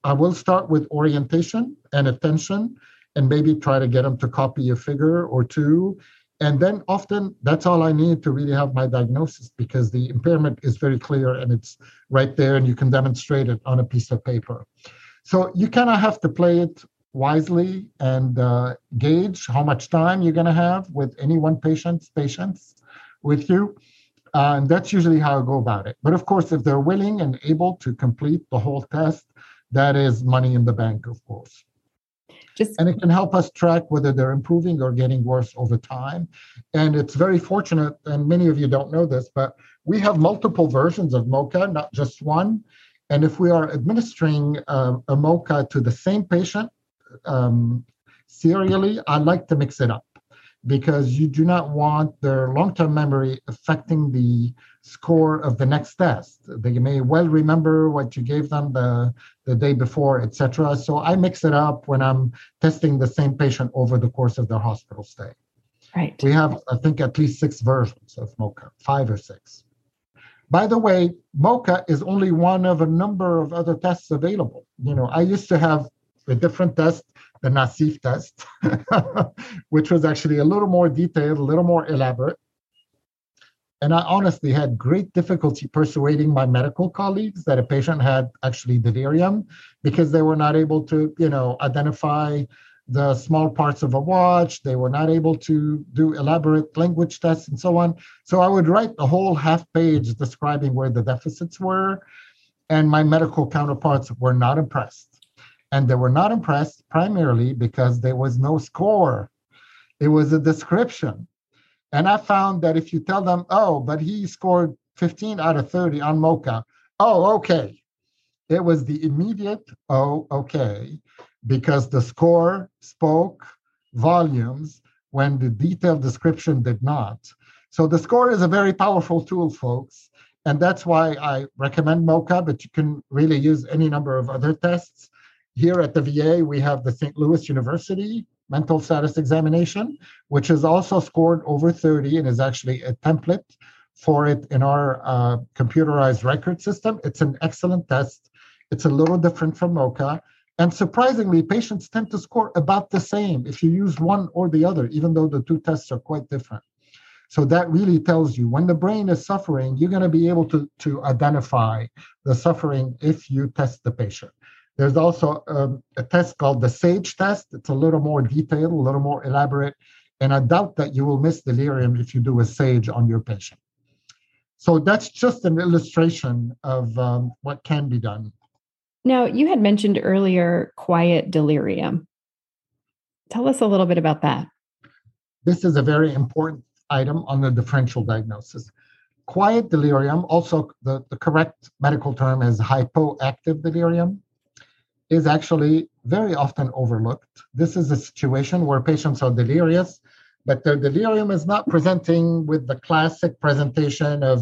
I will start with orientation and attention and maybe try to get them to copy a figure or two. And then often that's all I need to really have my diagnosis, because the impairment is very clear and it's right there and you can demonstrate it on a piece of paper. So you kind of have to play it wisely and uh, gauge how much time you're going to have with any one patient's patients with you. Uh, and that's usually how I go about it. But of course, if they're willing and able to complete the whole test, that is money in the bank, of course. Just- and it can help us track whether they're improving or getting worse over time. And it's very fortunate, and many of you don't know this, but we have multiple versions of MoCA, not just one. And if we are administering uh, a MoCA to the same patient, Um, serially, I like to mix it up, because you do not want their long-term memory affecting the score of the next test. They may well remember what you gave them the, the day before, et cetera. So I mix it up when I'm testing the same patient over the course of their hospital stay. Right. We have, I think, at least six versions of MoCA, five or six. By the way, MoCA is only one of a number of other tests available. You know, I used to have a different test, the Nassif test, which was actually a little more detailed, a little more elaborate. And I honestly had great difficulty persuading my medical colleagues that a patient had actually delirium, because they were not able to, you know, identify the small parts of a watch. They were not able to do elaborate language tests and so on. So I would write a whole half page describing where the deficits were, and my medical counterparts were not impressed. And they were not impressed primarily because there was no score. It was a description. And I found that if you tell them, oh, but he scored fifteen out of thirty on MoCA. Oh, okay. It was the immediate, oh, okay, because the score spoke volumes when the detailed description did not. So the score is a very powerful tool, folks. And that's why I recommend MoCA, but you can really use any number of other tests. Here at the V A, we have the Saint Louis University Mental Status Examination, which is also scored over thirty and is actually a template for it in our uh, computerized record system. It's an excellent test. It's a little different from MoCA. And surprisingly, patients tend to score about the same if you use one or the other, even though the two tests are quite different. So that really tells you when the brain is suffering, you're going to be able to, to identify the suffering if you test the patient. There's also um, a test called the SAGE test. It's a little more detailed, a little more elaborate, and I doubt that you will miss delirium if you do a SAGE on your patient. So that's just an illustration of um, what can be done. Now, you had mentioned earlier quiet delirium. Tell us a little bit about that. This is a very important item on the differential diagnosis. Quiet delirium, also the, the correct medical term is hypoactive delirium, is actually very often overlooked. This is a situation where patients are delirious, but their delirium is not presenting with the classic presentation of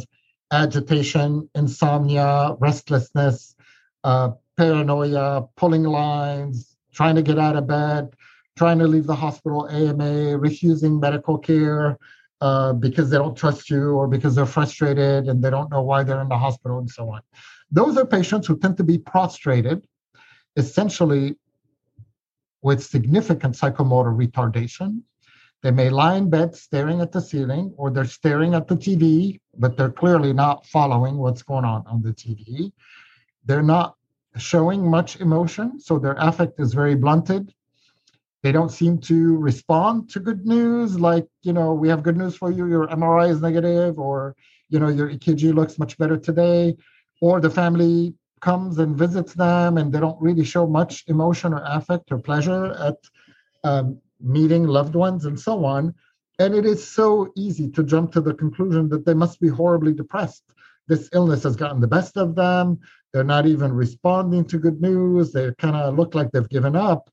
agitation, insomnia, restlessness, uh, paranoia, pulling lines, trying to get out of bed, trying to leave the hospital A M A, refusing medical care uh, because they don't trust you or because they're frustrated and they don't know why they're in the hospital and so on. Those are patients who tend to be prostrated, essentially with significant psychomotor retardation. They may lie in bed staring at the ceiling, or they're staring at the T V, but they're clearly not following what's going on on the T V. They're not showing much emotion, so their affect is very blunted. They don't seem to respond to good news, like, you know, we have good news for you, your M R I is negative, or, you know, your E K G looks much better today, or the family comes and visits them, and they don't really show much emotion or affect or pleasure at um, meeting loved ones and so on. And it is so easy to jump to the conclusion that they must be horribly depressed. this illness has gotten the best of them. They're not even responding to good news. They kind of look like they've given up.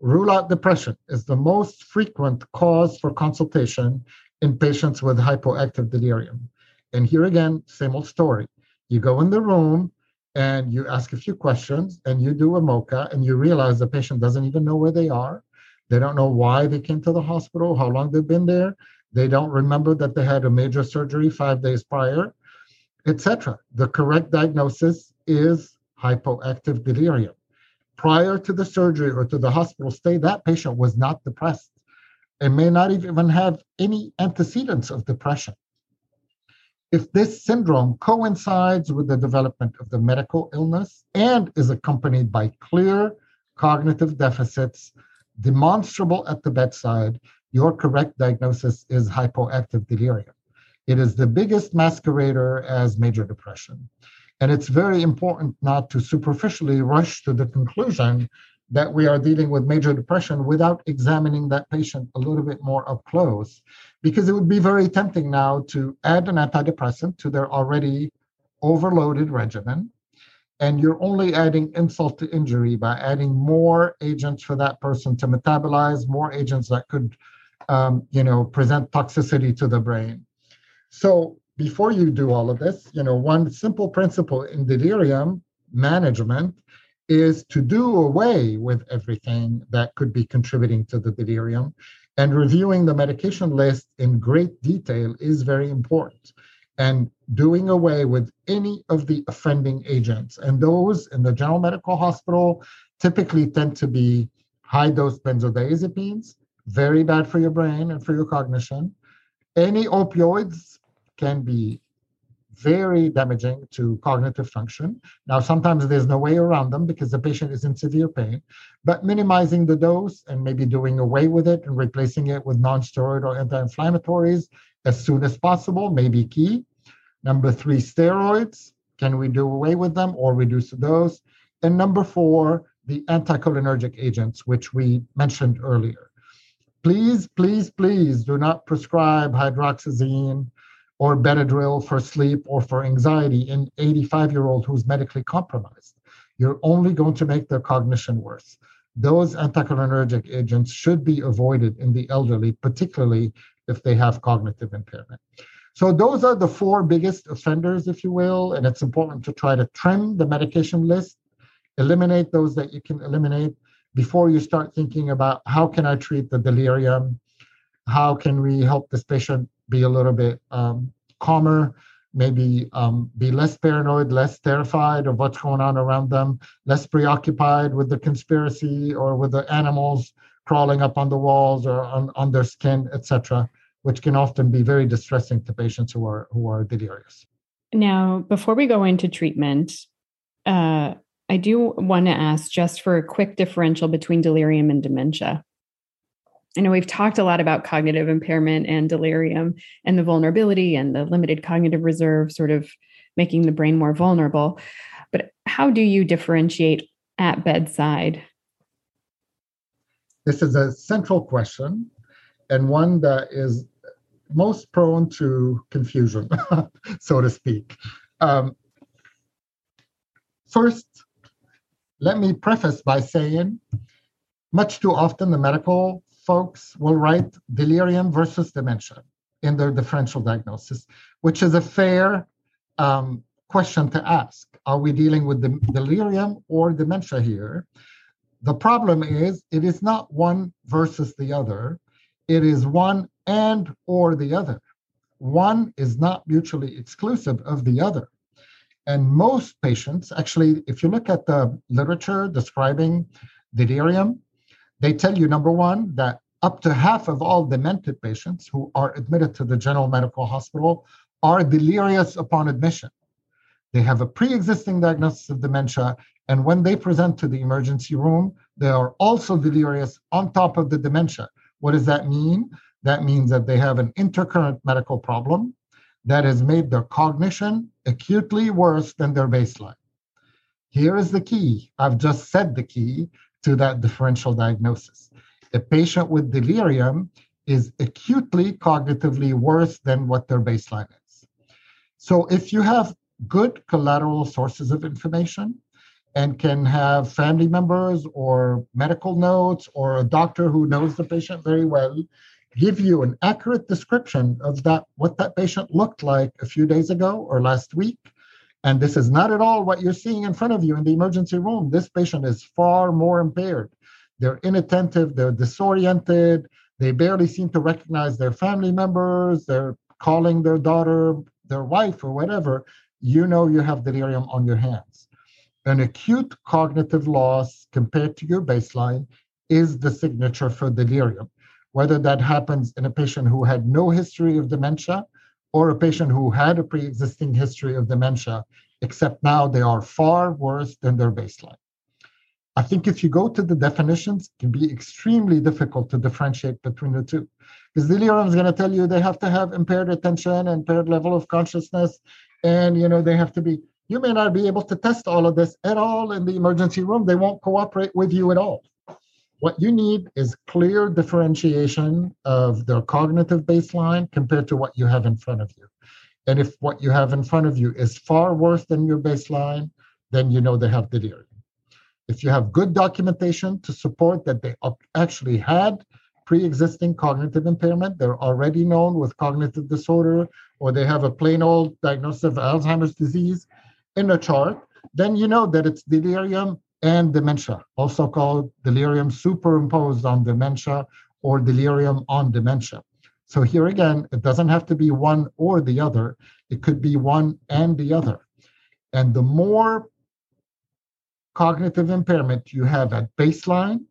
Rule out depression is the most frequent cause for consultation in patients with hypoactive delirium. And here again, same old story. You go in the room and you ask a few questions and you do a MoCA and you realize the patient doesn't even know where they are. They don't know why they came to the hospital, how long they've been there. They don't remember that they had a major surgery five days prior, et cetera. The correct diagnosis is hypoactive delirium. Prior to the surgery or to the hospital stay, that patient was not depressed and may not even have any antecedents of depression. If this syndrome coincides with the development of the medical illness and is accompanied by clear cognitive deficits demonstrable at the bedside, your correct diagnosis is hypoactive delirium. It is the biggest masquerader as major depression. And it's very important not to superficially rush to the conclusion that we are dealing with major depression without examining that patient a little bit more up close, because it would be very tempting now to add an antidepressant to their already overloaded regimen. And you're only adding insult to injury by adding more agents for that person to metabolize, more agents that could, um, you know, present toxicity to the brain. So before you do all of this, you know, one simple principle in delirium management is to do away with everything that could be contributing to the delirium. And reviewing the medication list in great detail is very important. And doing away with any of the offending agents. And those in the general medical hospital typically tend to be high-dose benzodiazepines, very bad for your brain and for your cognition. Any opioids can be very damaging to cognitive function. Now, sometimes there's no way around them because the patient is in severe pain, but minimizing the dose and maybe doing away with it and replacing it with non-steroid or anti-inflammatories as soon as possible may be key. Number three, steroids. Can we do away with them or reduce the dose? And number four, the anticholinergic agents, which we mentioned earlier. Please, please, please do not prescribe hydroxyzine or Benadryl for sleep or for anxiety in an eighty-five-year-old who's medically compromised. You're only going to make their cognition worse. Those anticholinergic agents should be avoided in the elderly, particularly if they have cognitive impairment. So those are the four biggest offenders, if you will, and it's important to try to trim the medication list, eliminate those that you can eliminate before you start thinking about how can I treat the delirium, how can we help this patient be a little bit um, calmer, maybe um, be less paranoid, less terrified of what's going on around them, less preoccupied with the conspiracy or with the animals crawling up on the walls or on, on their skin, et cetera, which can often be very distressing to patients who are who are delirious. Now, before we go into treatment, uh, I do want to ask just for a quick differential between delirium and dementia. I know we've talked a lot about cognitive impairment and delirium and the vulnerability and the limited cognitive reserve sort of making the brain more vulnerable. But how do you differentiate at bedside? This is a central question and one that is most prone to confusion, so to speak. Um, first, let me preface by saying much too often the medical folks will write delirium versus dementia in their differential diagnosis, which is a fair um, question to ask. Are we dealing with the delirium or dementia here? The problem is it is not one versus the other. It is one and or the other. One is not mutually exclusive of the other. And most patients, actually, if you look at the literature describing delirium, they tell you, number one, that up to half of all demented patients who are admitted to the general medical hospital are delirious upon admission. They have a pre-existing diagnosis of dementia, and when they present to the emergency room, they are also delirious on top of the dementia. What does that mean? That means that they have an intercurrent medical problem that has made their cognition acutely worse than their baseline. Here is the key. I've just said the key to that differential diagnosis. A patient with delirium is acutely cognitively worse than what their baseline is. So if you have good collateral sources of information and can have family members or medical notes or a doctor who knows the patient very well give you an accurate description of that, what that patient looked like a few days ago or last week. And this is not at all what you're seeing in front of you in the emergency room. This patient is far more impaired. They're inattentive, they're disoriented, they barely seem to recognize their family members, they're calling their daughter, their wife, or whatever. You know you have delirium on your hands. An acute cognitive loss compared to your baseline is the signature for delirium. Whether that happens in a patient who had no history of dementia or a patient who had a pre-existing history of dementia, except now they are far worse than their baseline. I think if you go to the definitions, it can be extremely difficult to differentiate between the two. Because delirium is going to tell you they have to have impaired attention, impaired level of consciousness, and you know they have to be, you may not be able to test all of this at all in the emergency room. They won't cooperate with you at all. What you need is clear differentiation of their cognitive baseline compared to what you have in front of you. And if what you have in front of you is far worse than your baseline, then you know they have delirium. If you have good documentation to support that they actually had pre-existing cognitive impairment, they're already known with cognitive disorder, or they have a plain old diagnosis of Alzheimer's disease in a chart, then you know that it's delirium and dementia, also called delirium superimposed on dementia or delirium on dementia. So here again, it doesn't have to be one or the other. It could be one and the other. And the more cognitive impairment you have at baseline,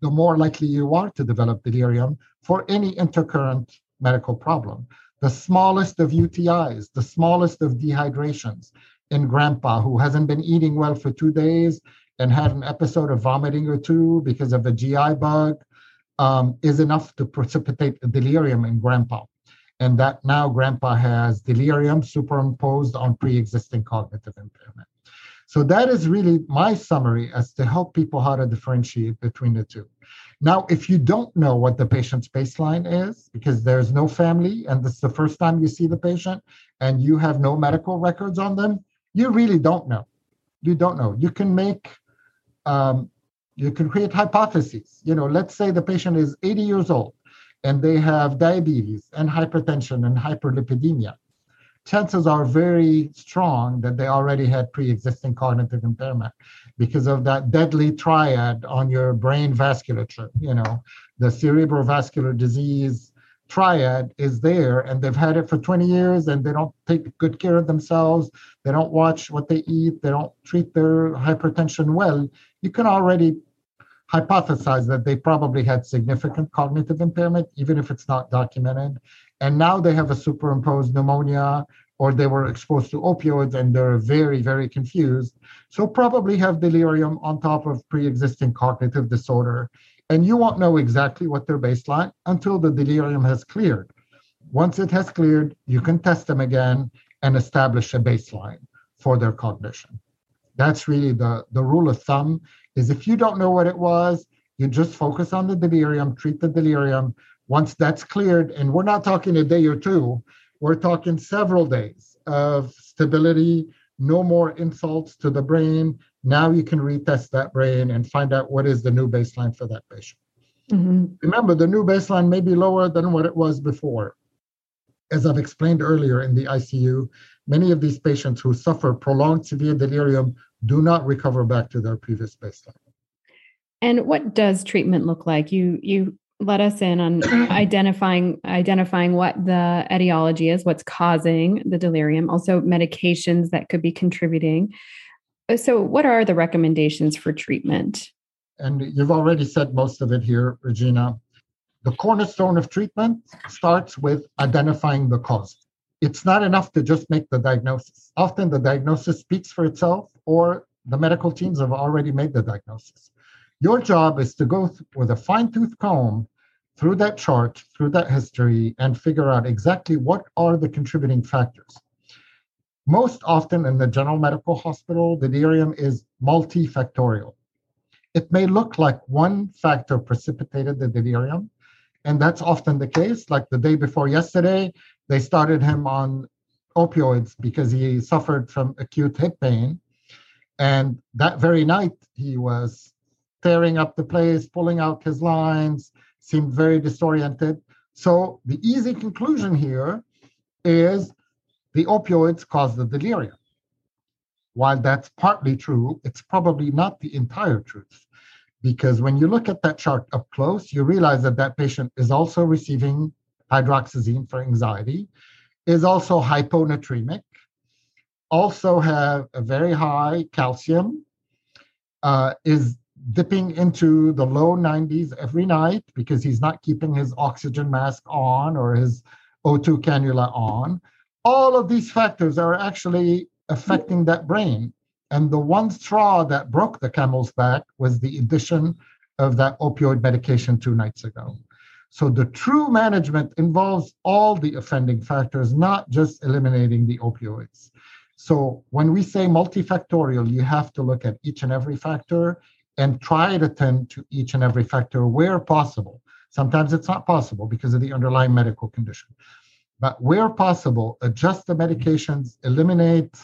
the more likely you are to develop delirium for any intercurrent medical problem. The smallest of U T Is, the smallest of dehydrations, in grandpa who hasn't been eating well for two days and had an episode of vomiting or two because of a G I bug, um, is enough to precipitate a delirium in grandpa. And that now grandpa has delirium superimposed on pre-existing cognitive impairment. So that is really my summary as to help people how to differentiate between the two. Now, if you don't know what the patient's baseline is, because there's no family, and this is the first time you see the patient, and you have no medical records on them, you really don't know. You don't know. You can make, um, you can create hypotheses. You know, let's say the patient is eighty years old, and they have diabetes and hypertension and hyperlipidemia. Chances are very strong that they already had pre-existing cognitive impairment because of that deadly triad on your brain vasculature. You know, the cerebrovascular disease triad is there, and they've had it for twenty years, and they don't take good care of themselves. They don't watch what they eat. They don't treat their hypertension well. You can already hypothesize that they probably had significant cognitive impairment, even if it's not documented. And now they have a superimposed pneumonia, or they were exposed to opioids and they're very, very confused. So probably have delirium on top of pre-existing cognitive disorder. And you won't know exactly what their baseline until the delirium has cleared. Once it has cleared, you can test them again and establish a baseline for their cognition. That's really the, the rule of thumb, is if you don't know what it was, you just focus on the delirium, treat the delirium. Once that's cleared, and we're not talking a day or two, we're talking several days of stability, no more insults to the brain. Now you can retest that brain and find out what is the new baseline for that patient. Mm-hmm. Remember, the new baseline may be lower than what it was before. As I've explained earlier in the I C U, many of these patients who suffer prolonged severe delirium do not recover back to their previous baseline. And what does treatment look like? You, you, let us in on identifying identifying what the etiology is, what's causing the delirium, also medications that could be contributing. So what are the recommendations for treatment? And you've already said most of it here, Regina. The cornerstone of treatment starts with identifying the cause. It's not enough to just make the diagnosis. Often the diagnosis speaks for itself, or the medical teams have already made the diagnosis. Your job is to go th- with a fine-tooth comb through that chart, through that history, and figure out exactly what are the contributing factors. Most often in the general medical hospital, delirium is multifactorial. It may look like one factor precipitated the delirium, and that's often the case. Like the day before yesterday, they started him on opioids because he suffered from acute hip pain. And that very night, he was tearing up the place, pulling out his lines, seemed very disoriented. So the easy conclusion here is the opioids cause the delirium. While that's partly true, it's probably not the entire truth. Because when you look at that chart up close, you realize that that patient is also receiving hydroxyzine for anxiety, is also hyponatremic, also have a very high calcium, uh, is dipping into the low nineties every night because he's not keeping his oxygen mask on or his O two cannula on. All of these factors are actually affecting that brain. And the one straw that broke the camel's back was the addition of that opioid medication two nights ago. So the true management involves all the offending factors, not just eliminating the opioids. So when we say multifactorial, you have to look at each and every factor and try to tend to each and every factor where possible. Sometimes it's not possible because of the underlying medical condition. But where possible, adjust the medications, eliminate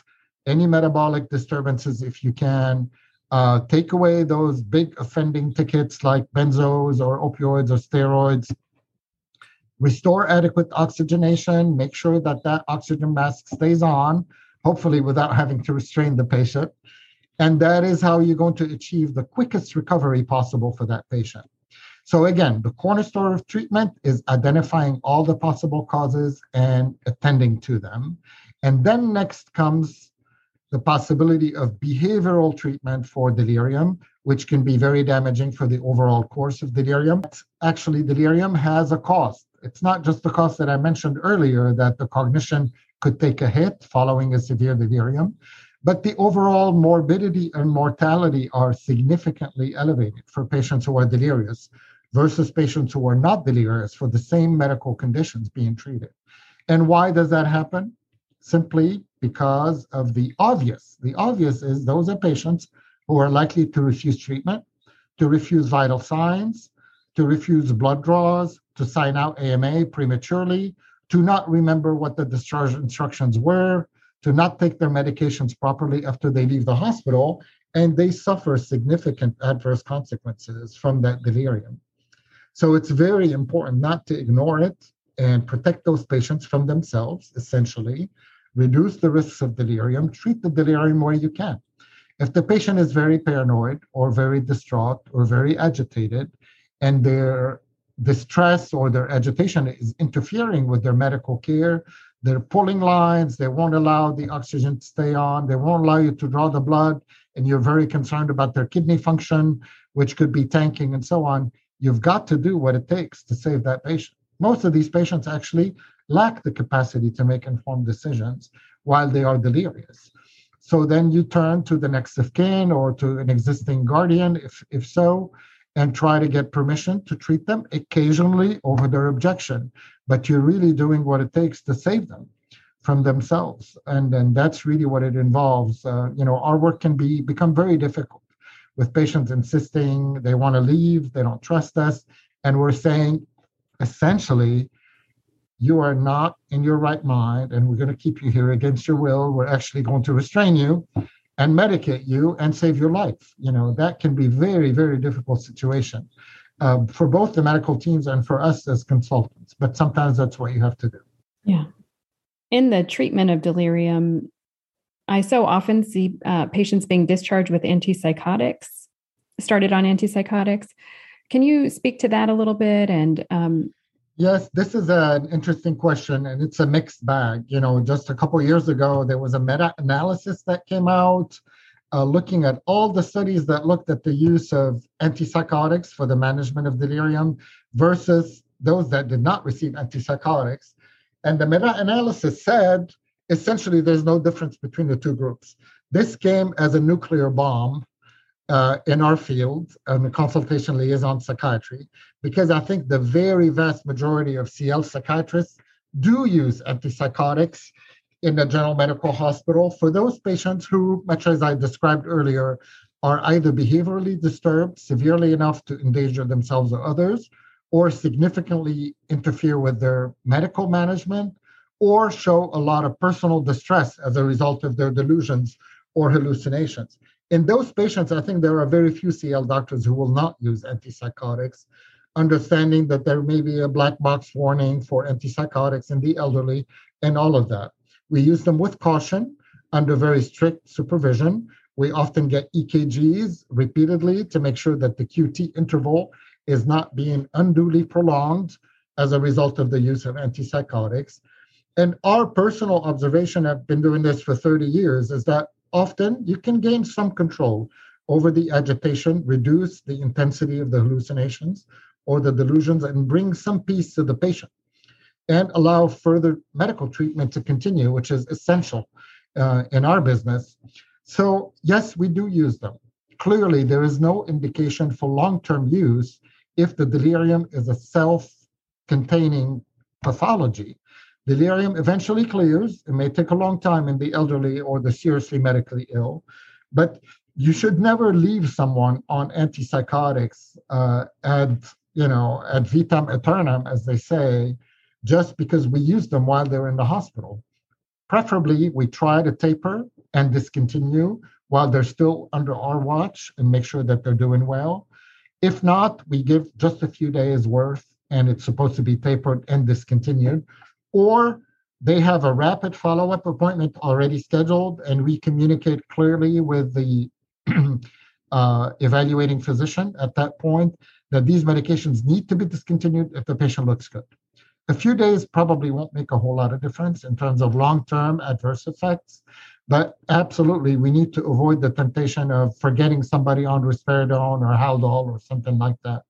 any metabolic disturbances if you can, uh, take away those big offending tickets like benzos or opioids or steroids, restore adequate oxygenation, make sure that that oxygen mask stays on, hopefully without having to restrain the patient. And that is how you're going to achieve the quickest recovery possible for that patient. So again, the cornerstone of treatment is identifying all the possible causes and attending to them. And then next comes the possibility of behavioral treatment for delirium, which can be very damaging for the overall course of delirium. Actually, delirium has a cost. It's not just the cost that I mentioned earlier, that the cognition could take a hit following a severe delirium, but the overall morbidity and mortality are significantly elevated for patients who are delirious versus patients who are not delirious for the same medical conditions being treated. And why does that happen? Simply because of the obvious. The obvious is those are patients who are likely to refuse treatment, to refuse vital signs, to refuse blood draws, to sign out A M A prematurely, to not remember what the discharge instructions were, to not take their medications properly after they leave the hospital, and they suffer significant adverse consequences from that delirium. So it's very important not to ignore it and protect those patients from themselves, essentially, reduce the risks of delirium, treat the delirium where you can. If the patient is very paranoid or very distraught or very agitated, and their distress or their agitation is interfering with their medical care, they're pulling lines, they won't allow the oxygen to stay on, they won't allow you to draw the blood, and you're very concerned about their kidney function, which could be tanking and so on, you've got to do what it takes to save that patient. Most of these patients actually lack the capacity to make informed decisions while they are delirious. So then you turn to the next of kin or to an existing guardian, if, if so, and try to get permission to treat them occasionally over their objection. But you're really doing what it takes to save them from themselves. And, and that's really what it involves. Uh, you know, our work can be become very difficult with patients insisting they want to leave, they don't trust us. And we're saying, essentially, you are not in your right mind, and we're going to keep you here against your will. We're actually going to restrain you and medicate you and save your life. You know, that can be very, very difficult situation uh, for both the medical teams and for us as consultants. But sometimes that's what you have to do. Yeah. In the treatment of delirium, I so often see uh, patients being discharged with antipsychotics, started on antipsychotics. Can you speak to that a little bit? And um... Yes, this is an interesting question, and it's a mixed bag. You know, just a couple of years ago, there was a meta-analysis that came out uh, looking at all the studies that looked at the use of antipsychotics for the management of delirium versus those that did not receive antipsychotics. And the meta-analysis said, essentially, there's no difference between the two groups. This came as a nuclear bomb Uh, in our field, um, consultation liaison psychiatry, because I think the very vast majority of C L psychiatrists do use antipsychotics in the general medical hospital for those patients who, much as I described earlier, are either behaviorally disturbed severely enough to endanger themselves or others, or significantly interfere with their medical management, or show a lot of personal distress as a result of their delusions or hallucinations. In those patients, I think there are very few C L doctors who will not use antipsychotics, understanding that there may be a black box warning for antipsychotics in the elderly and all of that. We use them with caution under very strict supervision. We often get E K Gs repeatedly to make sure that the Q T interval is not being unduly prolonged as a result of the use of antipsychotics. And our personal observation, I've been doing this for thirty years, is that often you can gain some control over the agitation, reduce the intensity of the hallucinations or the delusions, and bring some peace to the patient and allow further medical treatment to continue, which is essential uh, in our business. So yes, we do use them. Clearly, there is no indication for long-term use if the delirium is a self-containing pathology. Delirium eventually clears. It may take a long time in the elderly or the seriously medically ill, but you should never leave someone on antipsychotics uh, at, you know, ad vitam aeternam, as they say, just because we use them while they're in the hospital. Preferably, we try to taper and discontinue while they're still under our watch and make sure that they're doing well. If not, we give just a few days worth, and it's supposed to be tapered and discontinued. Or they have a rapid follow-up appointment already scheduled, and we communicate clearly with the uh, evaluating physician at that point that these medications need to be discontinued if the patient looks good. A few days probably won't make a whole lot of difference in terms of long-term adverse effects, but absolutely we need to avoid the temptation of forgetting somebody on risperidone or Haldol or something like that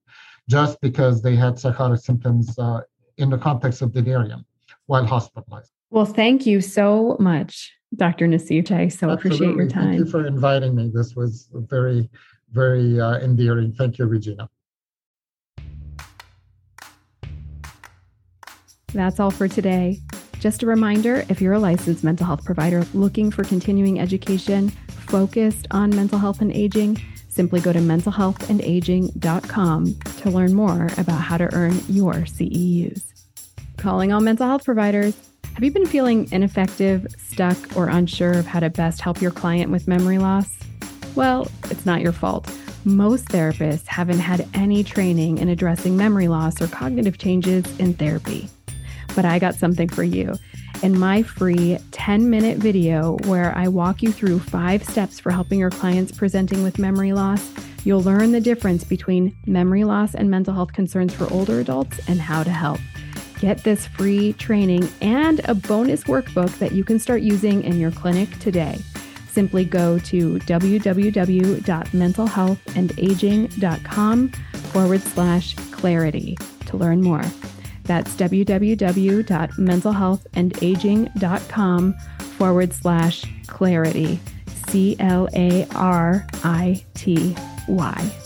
just because they had psychotic symptoms uh, in the context of delirium while hospitalized. Well, thank you so much, Doctor Nassif. I so Absolutely. appreciate your time. Thank you for inviting me. This was very, very uh, endearing. Thank you, Regina. That's all for today. Just a reminder, if you're a licensed mental health provider looking for continuing education focused on mental health and aging, simply go to mental health and aging dot com to learn more about how to earn your C E Us. Calling all mental health providers. Have you been feeling ineffective, stuck, or unsure of how to best help your client with memory loss? Well, it's not your fault. Most therapists haven't had any training in addressing memory loss or cognitive changes in therapy. But I got something for you. In my free ten-minute video where I walk you through five steps for helping your clients presenting with memory loss, you'll learn the difference between memory loss and mental health concerns for older adults and how to help. Get this free training and a bonus workbook that you can start using in your clinic today. Simply go to www.mentalhealthandaging.com forward slash clarity to learn more. That's www.mentalhealthandaging.com forward slash clarity, C L A R I T Y.